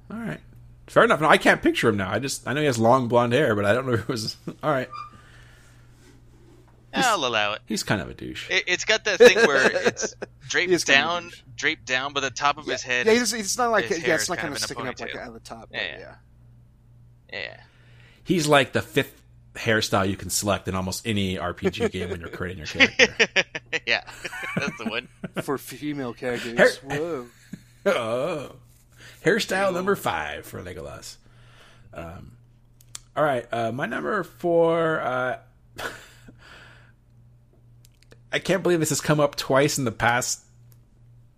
All right. Fair enough. No, I can't picture him now. I know he has long blonde hair, but I don't know if it was... All right. I'll allow it. He's kind of a douche. It's got that thing where it's draped down, but the top of his head... Yeah, it's not like... Yeah, it's not kind of sticking up like at the top. Yeah. He's like the 5th hairstyle you can select in almost any RPG game when you're creating your character. Yeah, that's the one. For female characters. Whoa. Oh. Hairstyle number 5 for Legolas. All right, my number 4. I can't believe this has come up twice in the past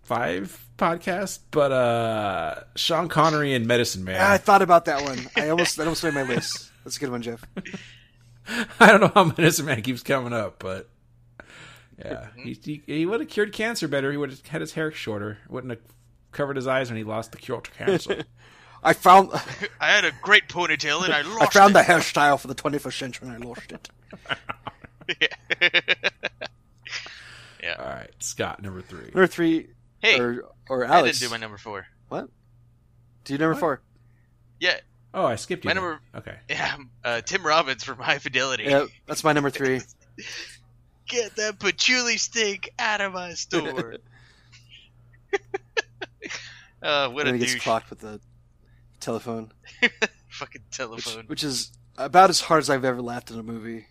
5 podcasts, but Sean Connery in Medicine Man. I thought about that one. I almost made my list. That's a good one, Jeff. I don't know how Medicine Man keeps coming up, but yeah, he would have cured cancer better. He would have had his hair shorter. Wouldn't have covered his eyes when he lost the cure to cancer. I had a great ponytail and I lost it. I found the hairstyle for the 21st century and I lost it. Yeah. All right, Scott, number 3. Number 3. Hey, or Alex. I didn't do my number 4. What? Do you number 4? Yeah. Oh, I skipped you. My number. Okay. Yeah, Tim Robbins from High Fidelity. Yeah, that's my number 3. Get that patchouli stink out of my store. What a douche. He gets clocked with the telephone. Fucking telephone. Which is about as hard as I've ever laughed in a movie.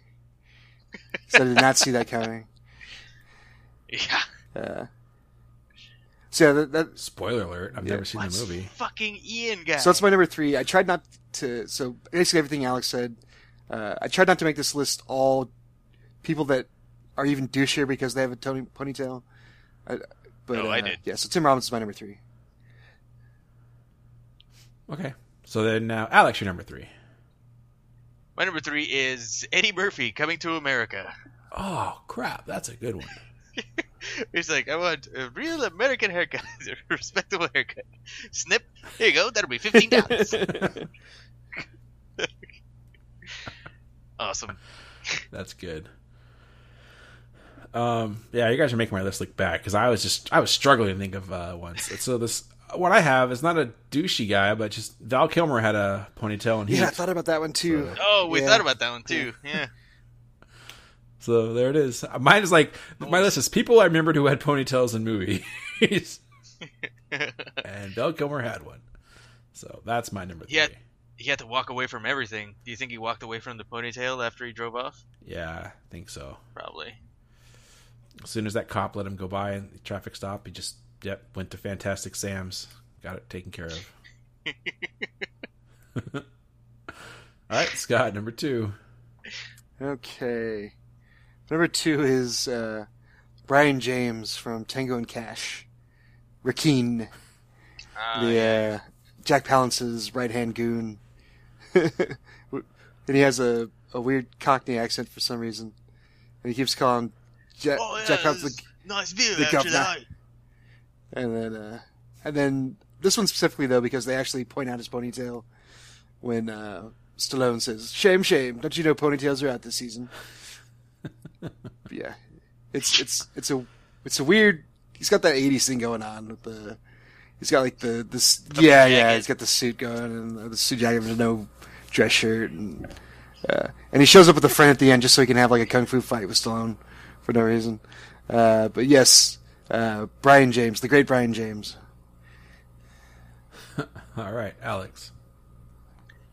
So I did not see that coming. Yeah. So yeah, that spoiler alert. I've never seen the movie. Fucking Ian guy. So that's my number three. I tried not to. So basically everything Alex said. I tried not to make this list all people that are even douchier because they have a ponytail. I did. Yeah. So Tim Robbins is my number three. Okay. So then now, Alex, your number three. My number three is Eddie Murphy, Coming to America. Oh crap! That's a good one. He's like, I want a real American haircut, a respectable haircut. Snip, here you go. That'll be $15. Awesome. That's good. Yeah, you guys are making my list look bad because I was struggling to think of ones. So this what I have is not a douchey guy, but just Val Kilmer had a ponytail and I thought about that one too. Thought about that one too. Yeah. So there it is. Mine is like my list is people I remembered who had ponytails in movies, and Val Kilmer had one. So that's my number three. He had to walk away from everything. Do you think he walked away from the ponytail after he drove off? Yeah, I think so. Probably. As soon as that cop let him go by and the traffic stopped, he just went to Fantastic Sam's, got it taken care of. All right, Scott, number two. Okay, number two is Brian James from Tango and Cash, Rakin, Jack Palance's right hand goon, and he has a weird Cockney accent for some reason, and he keeps calling Jack Palance nice view the governor. And then this one specifically though because they actually point out his ponytail when Stallone says, "Shame, don't you know ponytails are out this season?" Yeah, it's a weird. He's got that '80s thing going on with the. He's got like the he's got the suit going and the suit jacket with no dress shirt and he shows up with a friend at the end just so he can have like a kung fu fight with Stallone for no reason. But yes. Brian James, the great Brian James. All right, Alex.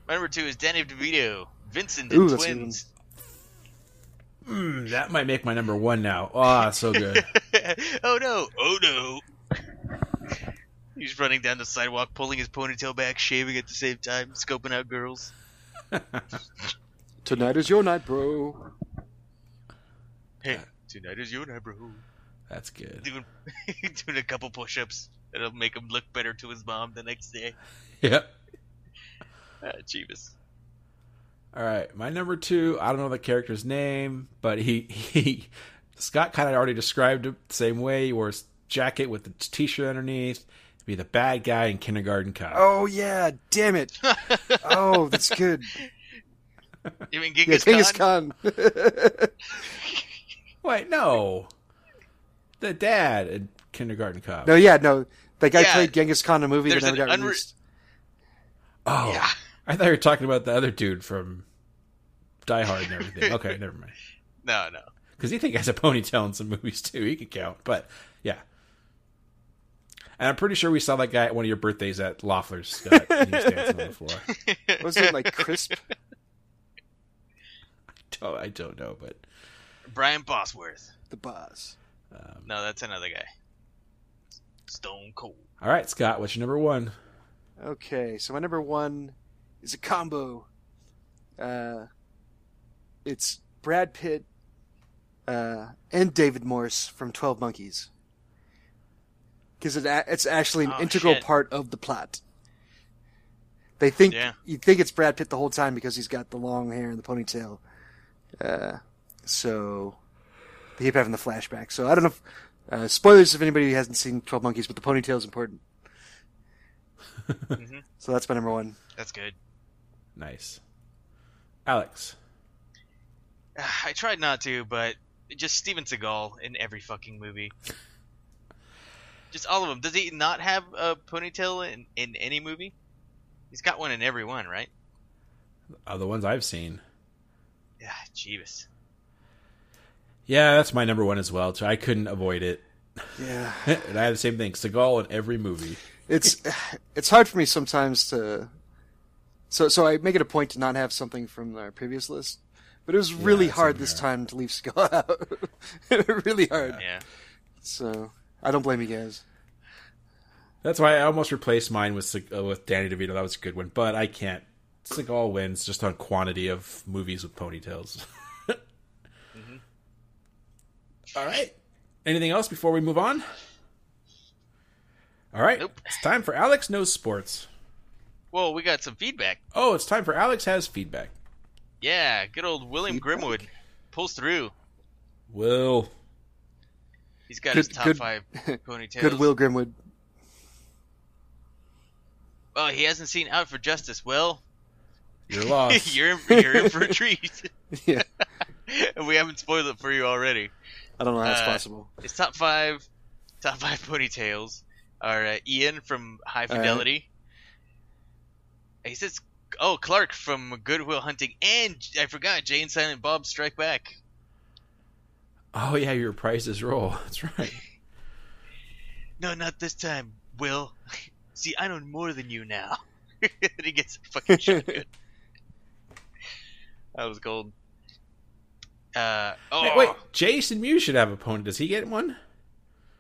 My number two is Danny DeVito, Vincent and Twins. That might make my number one now. So good. Oh no! He's running down the sidewalk, pulling his ponytail back, shaving at the same time, scoping out girls. Tonight is your night, bro. Hey, tonight is your night, bro. That's good. Doing a couple push-ups. It'll make him look better to his mom the next day. Yep. Jeebus. All right. My number two, I don't know the character's name, but he Scott kind of already described it the same way. He wore his jacket with the t-shirt underneath. He'd be the bad guy in Kindergarten Cop. Oh, yeah. Damn it. Oh, that's good. You mean Genghis Khan? Wait, no. The dad in Kindergarten Cop. No. That guy played Genghis Khan in a movie that never got released. Oh. Yeah. I thought you were talking about the other dude from Die Hard and everything. Okay, never mind. No. Because he has a ponytail in some movies, too. He could count. But, yeah. And I'm pretty sure we saw that guy at one of your birthdays at Loeffler's, Scott. He was dancing on the floor. Was it like Crisp? I don't know, but... Brian Bosworth. The boss. No, that's another guy. Stone Cold. All right, Scott, what's your number one? Okay, so my number one is a combo. It's Brad Pitt and David Morse from 12 Monkeys. Because it's actually an integral part of the plot. They think you think it's Brad Pitt the whole time because he's got the long hair and the ponytail. They keep having the flashback. So I don't know if... spoilers if anybody hasn't seen 12 Monkeys, but the ponytail is important. Mm-hmm. So that's my number one. That's good. Nice. Alex. I tried not to, but just Steven Seagal in every fucking movie. Just all of them. Does he not have a ponytail in any movie? He's got one in every one, right? The ones I've seen. Yeah, Jeebus. Yeah, that's my number one as well. So I couldn't avoid it. Yeah, and I have the same thing. Seagal in every movie. It's hard for me sometimes to. So I make it a point to not have something from our previous list, But it was really hard this time to leave Seagal out. Really hard. Yeah. So I don't blame you guys. That's why I almost replaced mine with Danny DeVito. That was a good one, but I can't. Seagal wins just on quantity of movies with ponytails. Mm-hmm. All right. Anything else before we move on? All right. Nope. It's time for Alex Knows Sports. Whoa, we got some feedback. Oh, it's time for Alex Has Feedback. Yeah, good old William Grimwood pulls through. Will. He's got his top five ponytails. Good Will Grimwood. Well, he hasn't seen Out for Justice. Well, you're lost. You're in for a treat. Yeah. And we haven't spoiled it for you already. I don't know how it's possible. His top five ponytails are Ian from High Fidelity. He says, Clark from Good Will Hunting, and I forgot, Jay and Silent Bob Strike Back. Oh, yeah, your prices roll. That's right. No, not this time, Will. See, I know more than you now. And he gets a fucking shotgun. That was gold. Wait, Jason Mew should have a pony. Does he get one?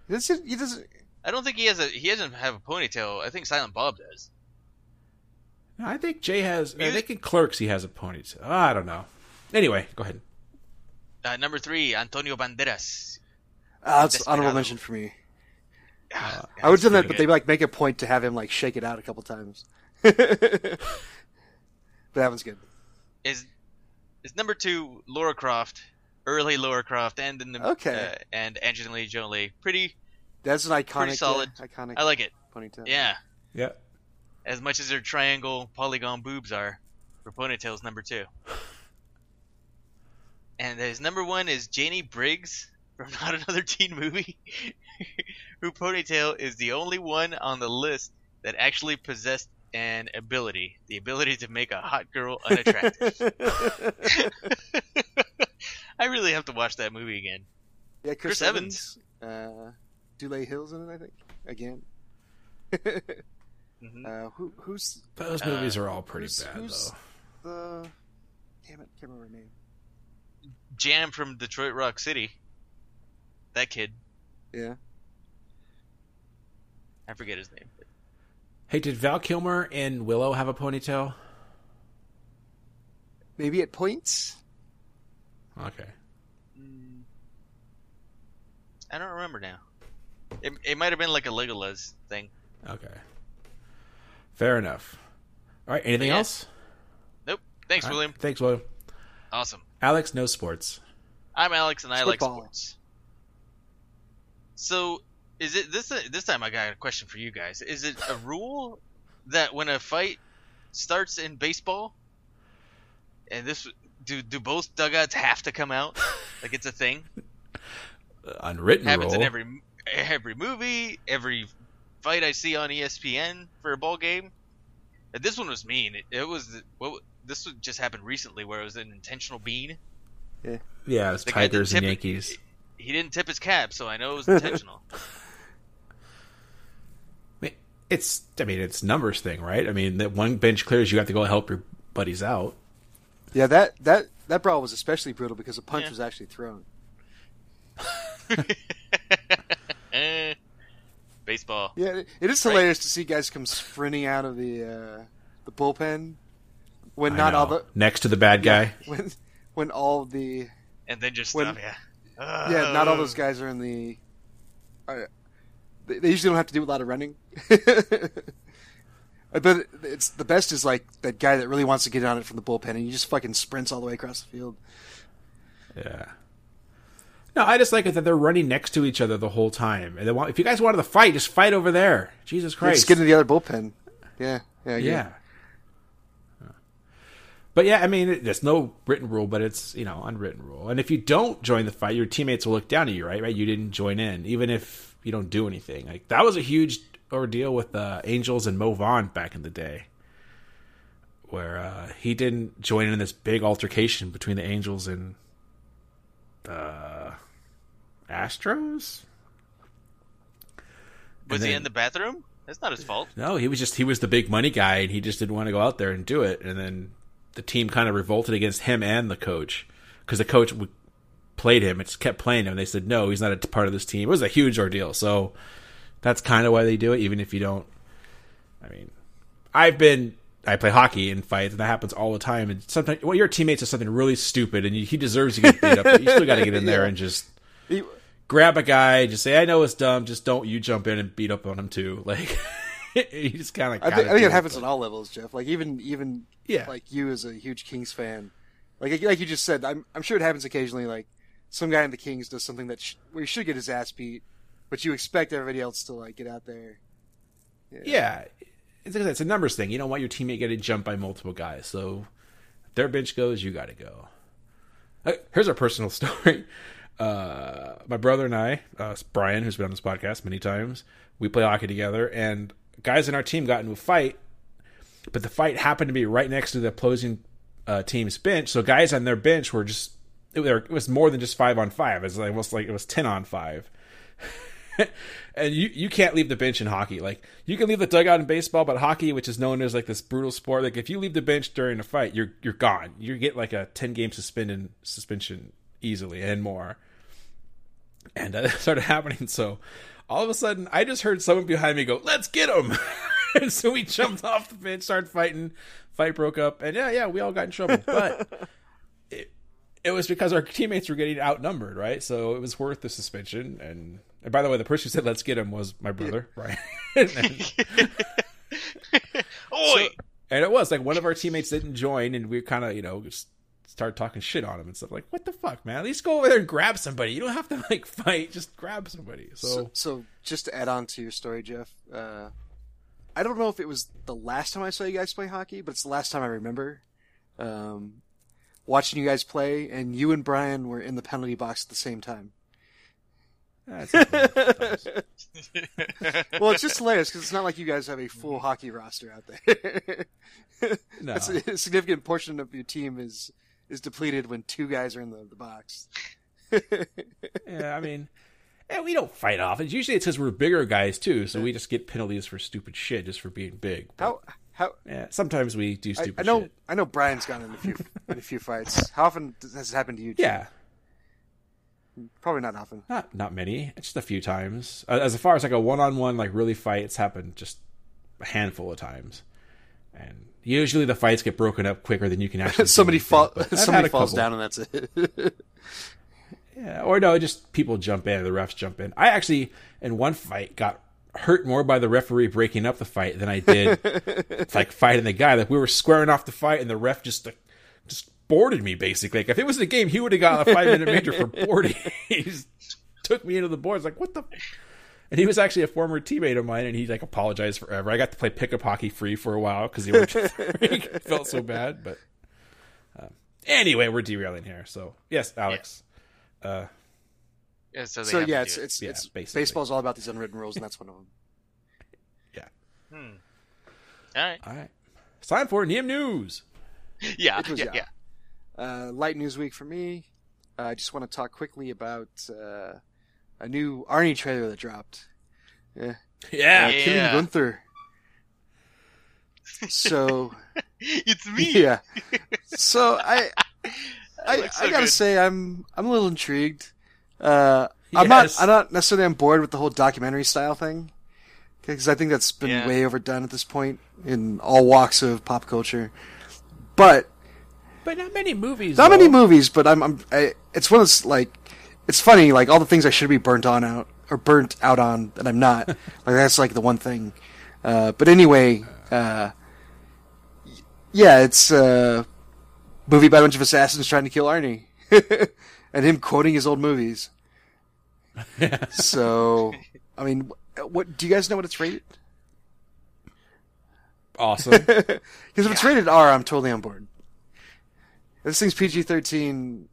He doesn't. I don't think he doesn't have a ponytail. I think Silent Bob does. I think Jay has... I think in Clerks he has a ponytail. Oh, I don't know. Anyway, go ahead. Number 3, Antonio Banderas. That's honorable mention for me. I would have done that, but they make a point to have him shake it out a couple times. But that one's good. Is number 2, Lara Croft. Early Lara Croft and Angelina Jolie. That's an iconic... Pretty solid. Iconic I like it. Ponytail. Yeah. Yeah. As much as their triangle polygon boobs are, for ponytails, number 2. And his number 1 is Janie Briggs from Not Another Teen Movie, whose ponytail is the only one on the list that actually possessed an ability. The ability to make a hot girl unattractive. I really have to watch that movie again. Yeah, Chris Evans. Dulé Hill's in it, I think. Again. Mm-hmm. Who's those movies are all pretty bad though. Damn it, can't remember her name. Jam from Detroit Rock City. That kid. Yeah. I forget his name. But... Hey, did Val Kilmer and Willow have a ponytail? Maybe at points. Okay. I don't remember now. It might have been a Legolas thing. Okay. Fair enough. All right, anything else? Nope. Thanks, right. William. Thanks, William. Awesome. Alex knows sports. I'm Alex, and I like sports. So, is it this time I got a question for you guys. Is it a rule that when a fight starts in baseball, and do both dugouts have to come out? Like it's a thing? Unwritten rule. Happens in every movie, every fight I see on ESPN for a ball game. This one was mean. This just happened recently where it was an intentional bean. Yeah, it was Tigers and Yankees. He didn't tip his cap, so I know it was intentional. It's numbers thing, right? I mean, that one bench clears, you have to go help your buddies out. Yeah, that brawl was especially brutal because a punch was actually thrown. Baseball. Yeah, it is hilarious to see guys come sprinting out of the bullpen when next to the bad guy. When all the and then just stop. Yeah, not all those guys are in the. They usually don't have to do a lot of running. But it's the best is that guy that really wants to get on it from the bullpen and he just fucking sprints all the way across the field. Yeah. No, I just like it that they're running next to each other the whole time. And if you guys wanted to fight, just fight over there. Jesus Christ. Let's get into the other bullpen. Yeah. But yeah, I mean, there's no written rule, but it's, unwritten rule. And if you don't join the fight, your teammates will look down at you, right? You didn't join in, even if you don't do anything. That was a huge ordeal with the Angels and Mo Vaughn back in the day, where he didn't join in this big altercation between the Angels and... Astros? Was he in the bathroom? That's not his fault. No, he was the big money guy, and he just didn't want to go out there and do it. And then the team kind of revolted against him and the coach, because the coach played him. It kept playing him. And they said, no, he's not a part of this team. It was a huge ordeal. So that's kind of why they do it, even if you don't. I mean, I play hockey in fights, and that happens all the time. And sometimes, well, your teammates do something really stupid, and he deserves to get beat up. But you still got to get in there and just grab a guy, just say, "I know it's dumb. Just don't you jump in and beat up on him too." Like you just kind of. I think it happens on all levels, Jeff. Like even like you as a huge Kings fan, like you just said, I'm sure it happens occasionally. Like some guy in the Kings does something that where he should get his ass beat, but you expect everybody else to like get out there. Yeah. It's a numbers thing. You don't want your teammate getting jumped by multiple guys. So if their bench goes, you got to go. Here's our personal story. My brother and I, Brian, who's been on this podcast many times, we play hockey together. And guys in our team got into a fight. But the fight happened to be right next to the opposing team's bench. So guys on their bench were just... It was more than just 5-on-5. It was almost like it was 10-on-5. And you can't leave the bench in hockey. Like you can leave the dugout in baseball, but hockey, which is known as like this brutal sport, like if you leave the bench during a fight, you're gone. You get like a 10-game suspension easily and more. And that started happening. So all of a sudden, I just heard someone behind me go, "Let's get him!" And so we jumped off the bench, started fighting. Fight broke up, and we all got in trouble. But it was because our teammates were getting outnumbered, right? So it was worth the suspension. And by the way, the person who said "let's get him" was my brother, Brian. And it was like one of our teammates didn't join, and we kind of, just started talking shit on him and stuff. Like, what the fuck, man? At least go over there and grab somebody. You don't have to like fight; just grab somebody. So just to add on to your story, Jeff, I don't know if it was the last time I saw you guys play hockey, but it's the last time I remember watching you guys play, and you and Brian were in the penalty box at the same time. Well, it's just hilarious because it's not like you guys have a full hockey roster out there. No. A significant portion of your team is depleted when two guys are in the box. Yeah, I mean, we don't fight off. Usually it's because we're bigger guys too, so we just get penalties for stupid shit just for being big. But, sometimes we do stupid shit. I know Brian's gone in a few fights. How often has it happened to you, Jim? Yeah. Probably not often. Not many. Just a few times. As far as like a one-on-one, like really fight, it's happened just a handful of times. And usually the fights get broken up quicker than you can actually. Somebody falls down and that's it. Yeah, or no, just people jump in. The refs jump in. I actually, in one fight, got hurt more by the referee breaking up the fight than I did like fighting the guy. Like we were squaring off the fight, and the ref just boarded me basically. Like if it was a game, he would have got a 5-minute major for boarding. He just took me into the boards. Like what the? And he was actually a former teammate of mine, and he like apologized forever. I got to play pickup hockey free for a while because he felt so bad. But anyway, we're derailing here. So yes, Alex. Yeah. It's basically. Baseball's all about these unwritten rules, and that's one of them. Yeah. All right. It's time for Neum News. Yeah. Light news week for me. I just want to talk quickly about a new Arnie trailer that dropped. Yeah. Killing Gunther. So it's me. Yeah. So I gotta say I'm a little intrigued. I'm not necessarily on board with the whole documentary style thing because I think that's been way overdone at this point in all walks of pop culture. But not many movies. But it's one of those, like, it's funny, like all the things I should be burnt out on that I'm not. Like that's like the one thing. But anyway, it's a movie by a bunch of assassins trying to kill Arnie, and him quoting his old movies. So, I mean, what do you guys know? What it's rated? Awesome. Because if it's rated R, I'm totally on board. If this thing's PG-13,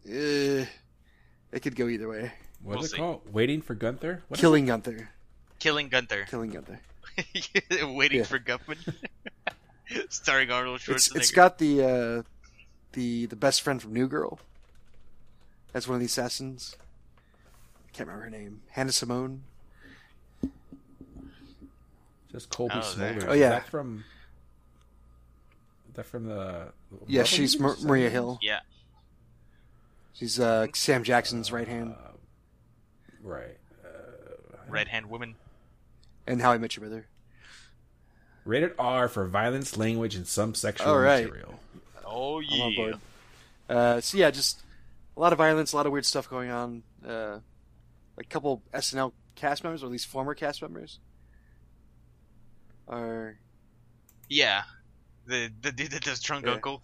it could go either way. What's it called? Waiting for Gunther? Killing Gunther. Killing Gunther. Waiting for Guffman. Starring Arnold Schwarzenegger. It's got the best friend from New Girl. That's one of the assassins. I can't remember her name. Hannah Simone. Just Colby Smulders. Oh yeah. Is that from... that from the... Yeah, she's Maria Hill. Yeah. She's Sam Jackson's right hand. Right. Right hand woman. And How I Met Your Mother. Rated R for violence, language, and some sexual material. Oh, yeah. I'm on board. So, yeah, just a lot of violence, a lot of weird stuff going on. Like a couple SNL cast members, or at least former cast members. Or... Yeah. The dude that does Drunk Uncle.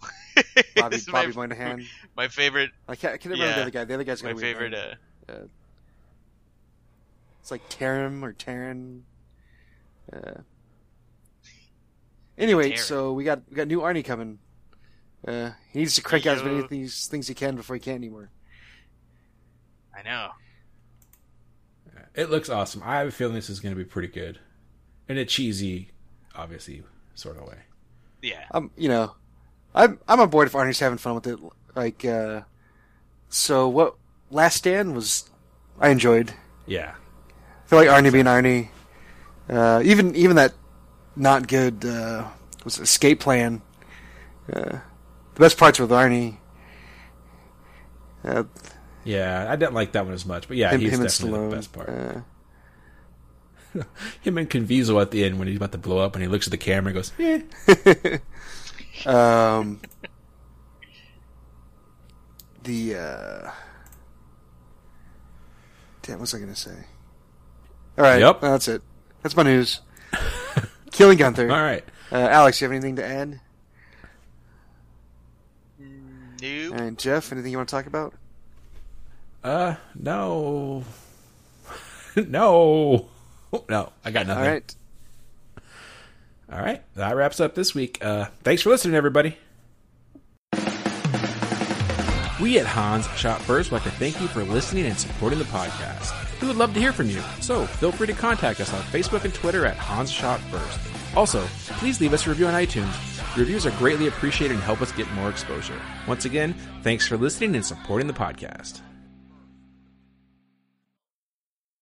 Bobby Moynihan. My favorite. I can't remember the other guy. The other guy's got my favorite. It's like Tarim or Taron. Anyway, Taron. So we got new Arnie coming. He needs to crank out as many of these things he can before he can't anymore. I know. It looks awesome. I have a feeling this is going to be pretty good, in a cheesy, obviously, sort of way. Yeah. I'm on board if Arnie's having fun with it. Like, so what? Last Stand was I enjoyed. Yeah. I feel like Arnie being Arnie. Even that not good was Escape Plan. The best parts were with Arnie. Yeah, I didn't like that one as much, but yeah, he's definitely the best part. Him and Conviso at the end when he's about to blow up and he looks at the camera and goes, eh. Damn, what was I going to say? All right, yep. That's it. That's my news. Killing Gunther. All right. Alex, you have anything to add? No. And Jeff, anything you want to talk about? No. No, I got nothing. All right. That wraps up this week. Thanks for listening, everybody. We at Hans Shop First would like to thank you for listening and supporting the podcast. We would love to hear from you, so feel free to contact us on Facebook and Twitter at Hans Shop First. Also, please leave us a review on iTunes. Reviews are greatly appreciated and help us get more exposure. Once again, thanks for listening and supporting the podcast.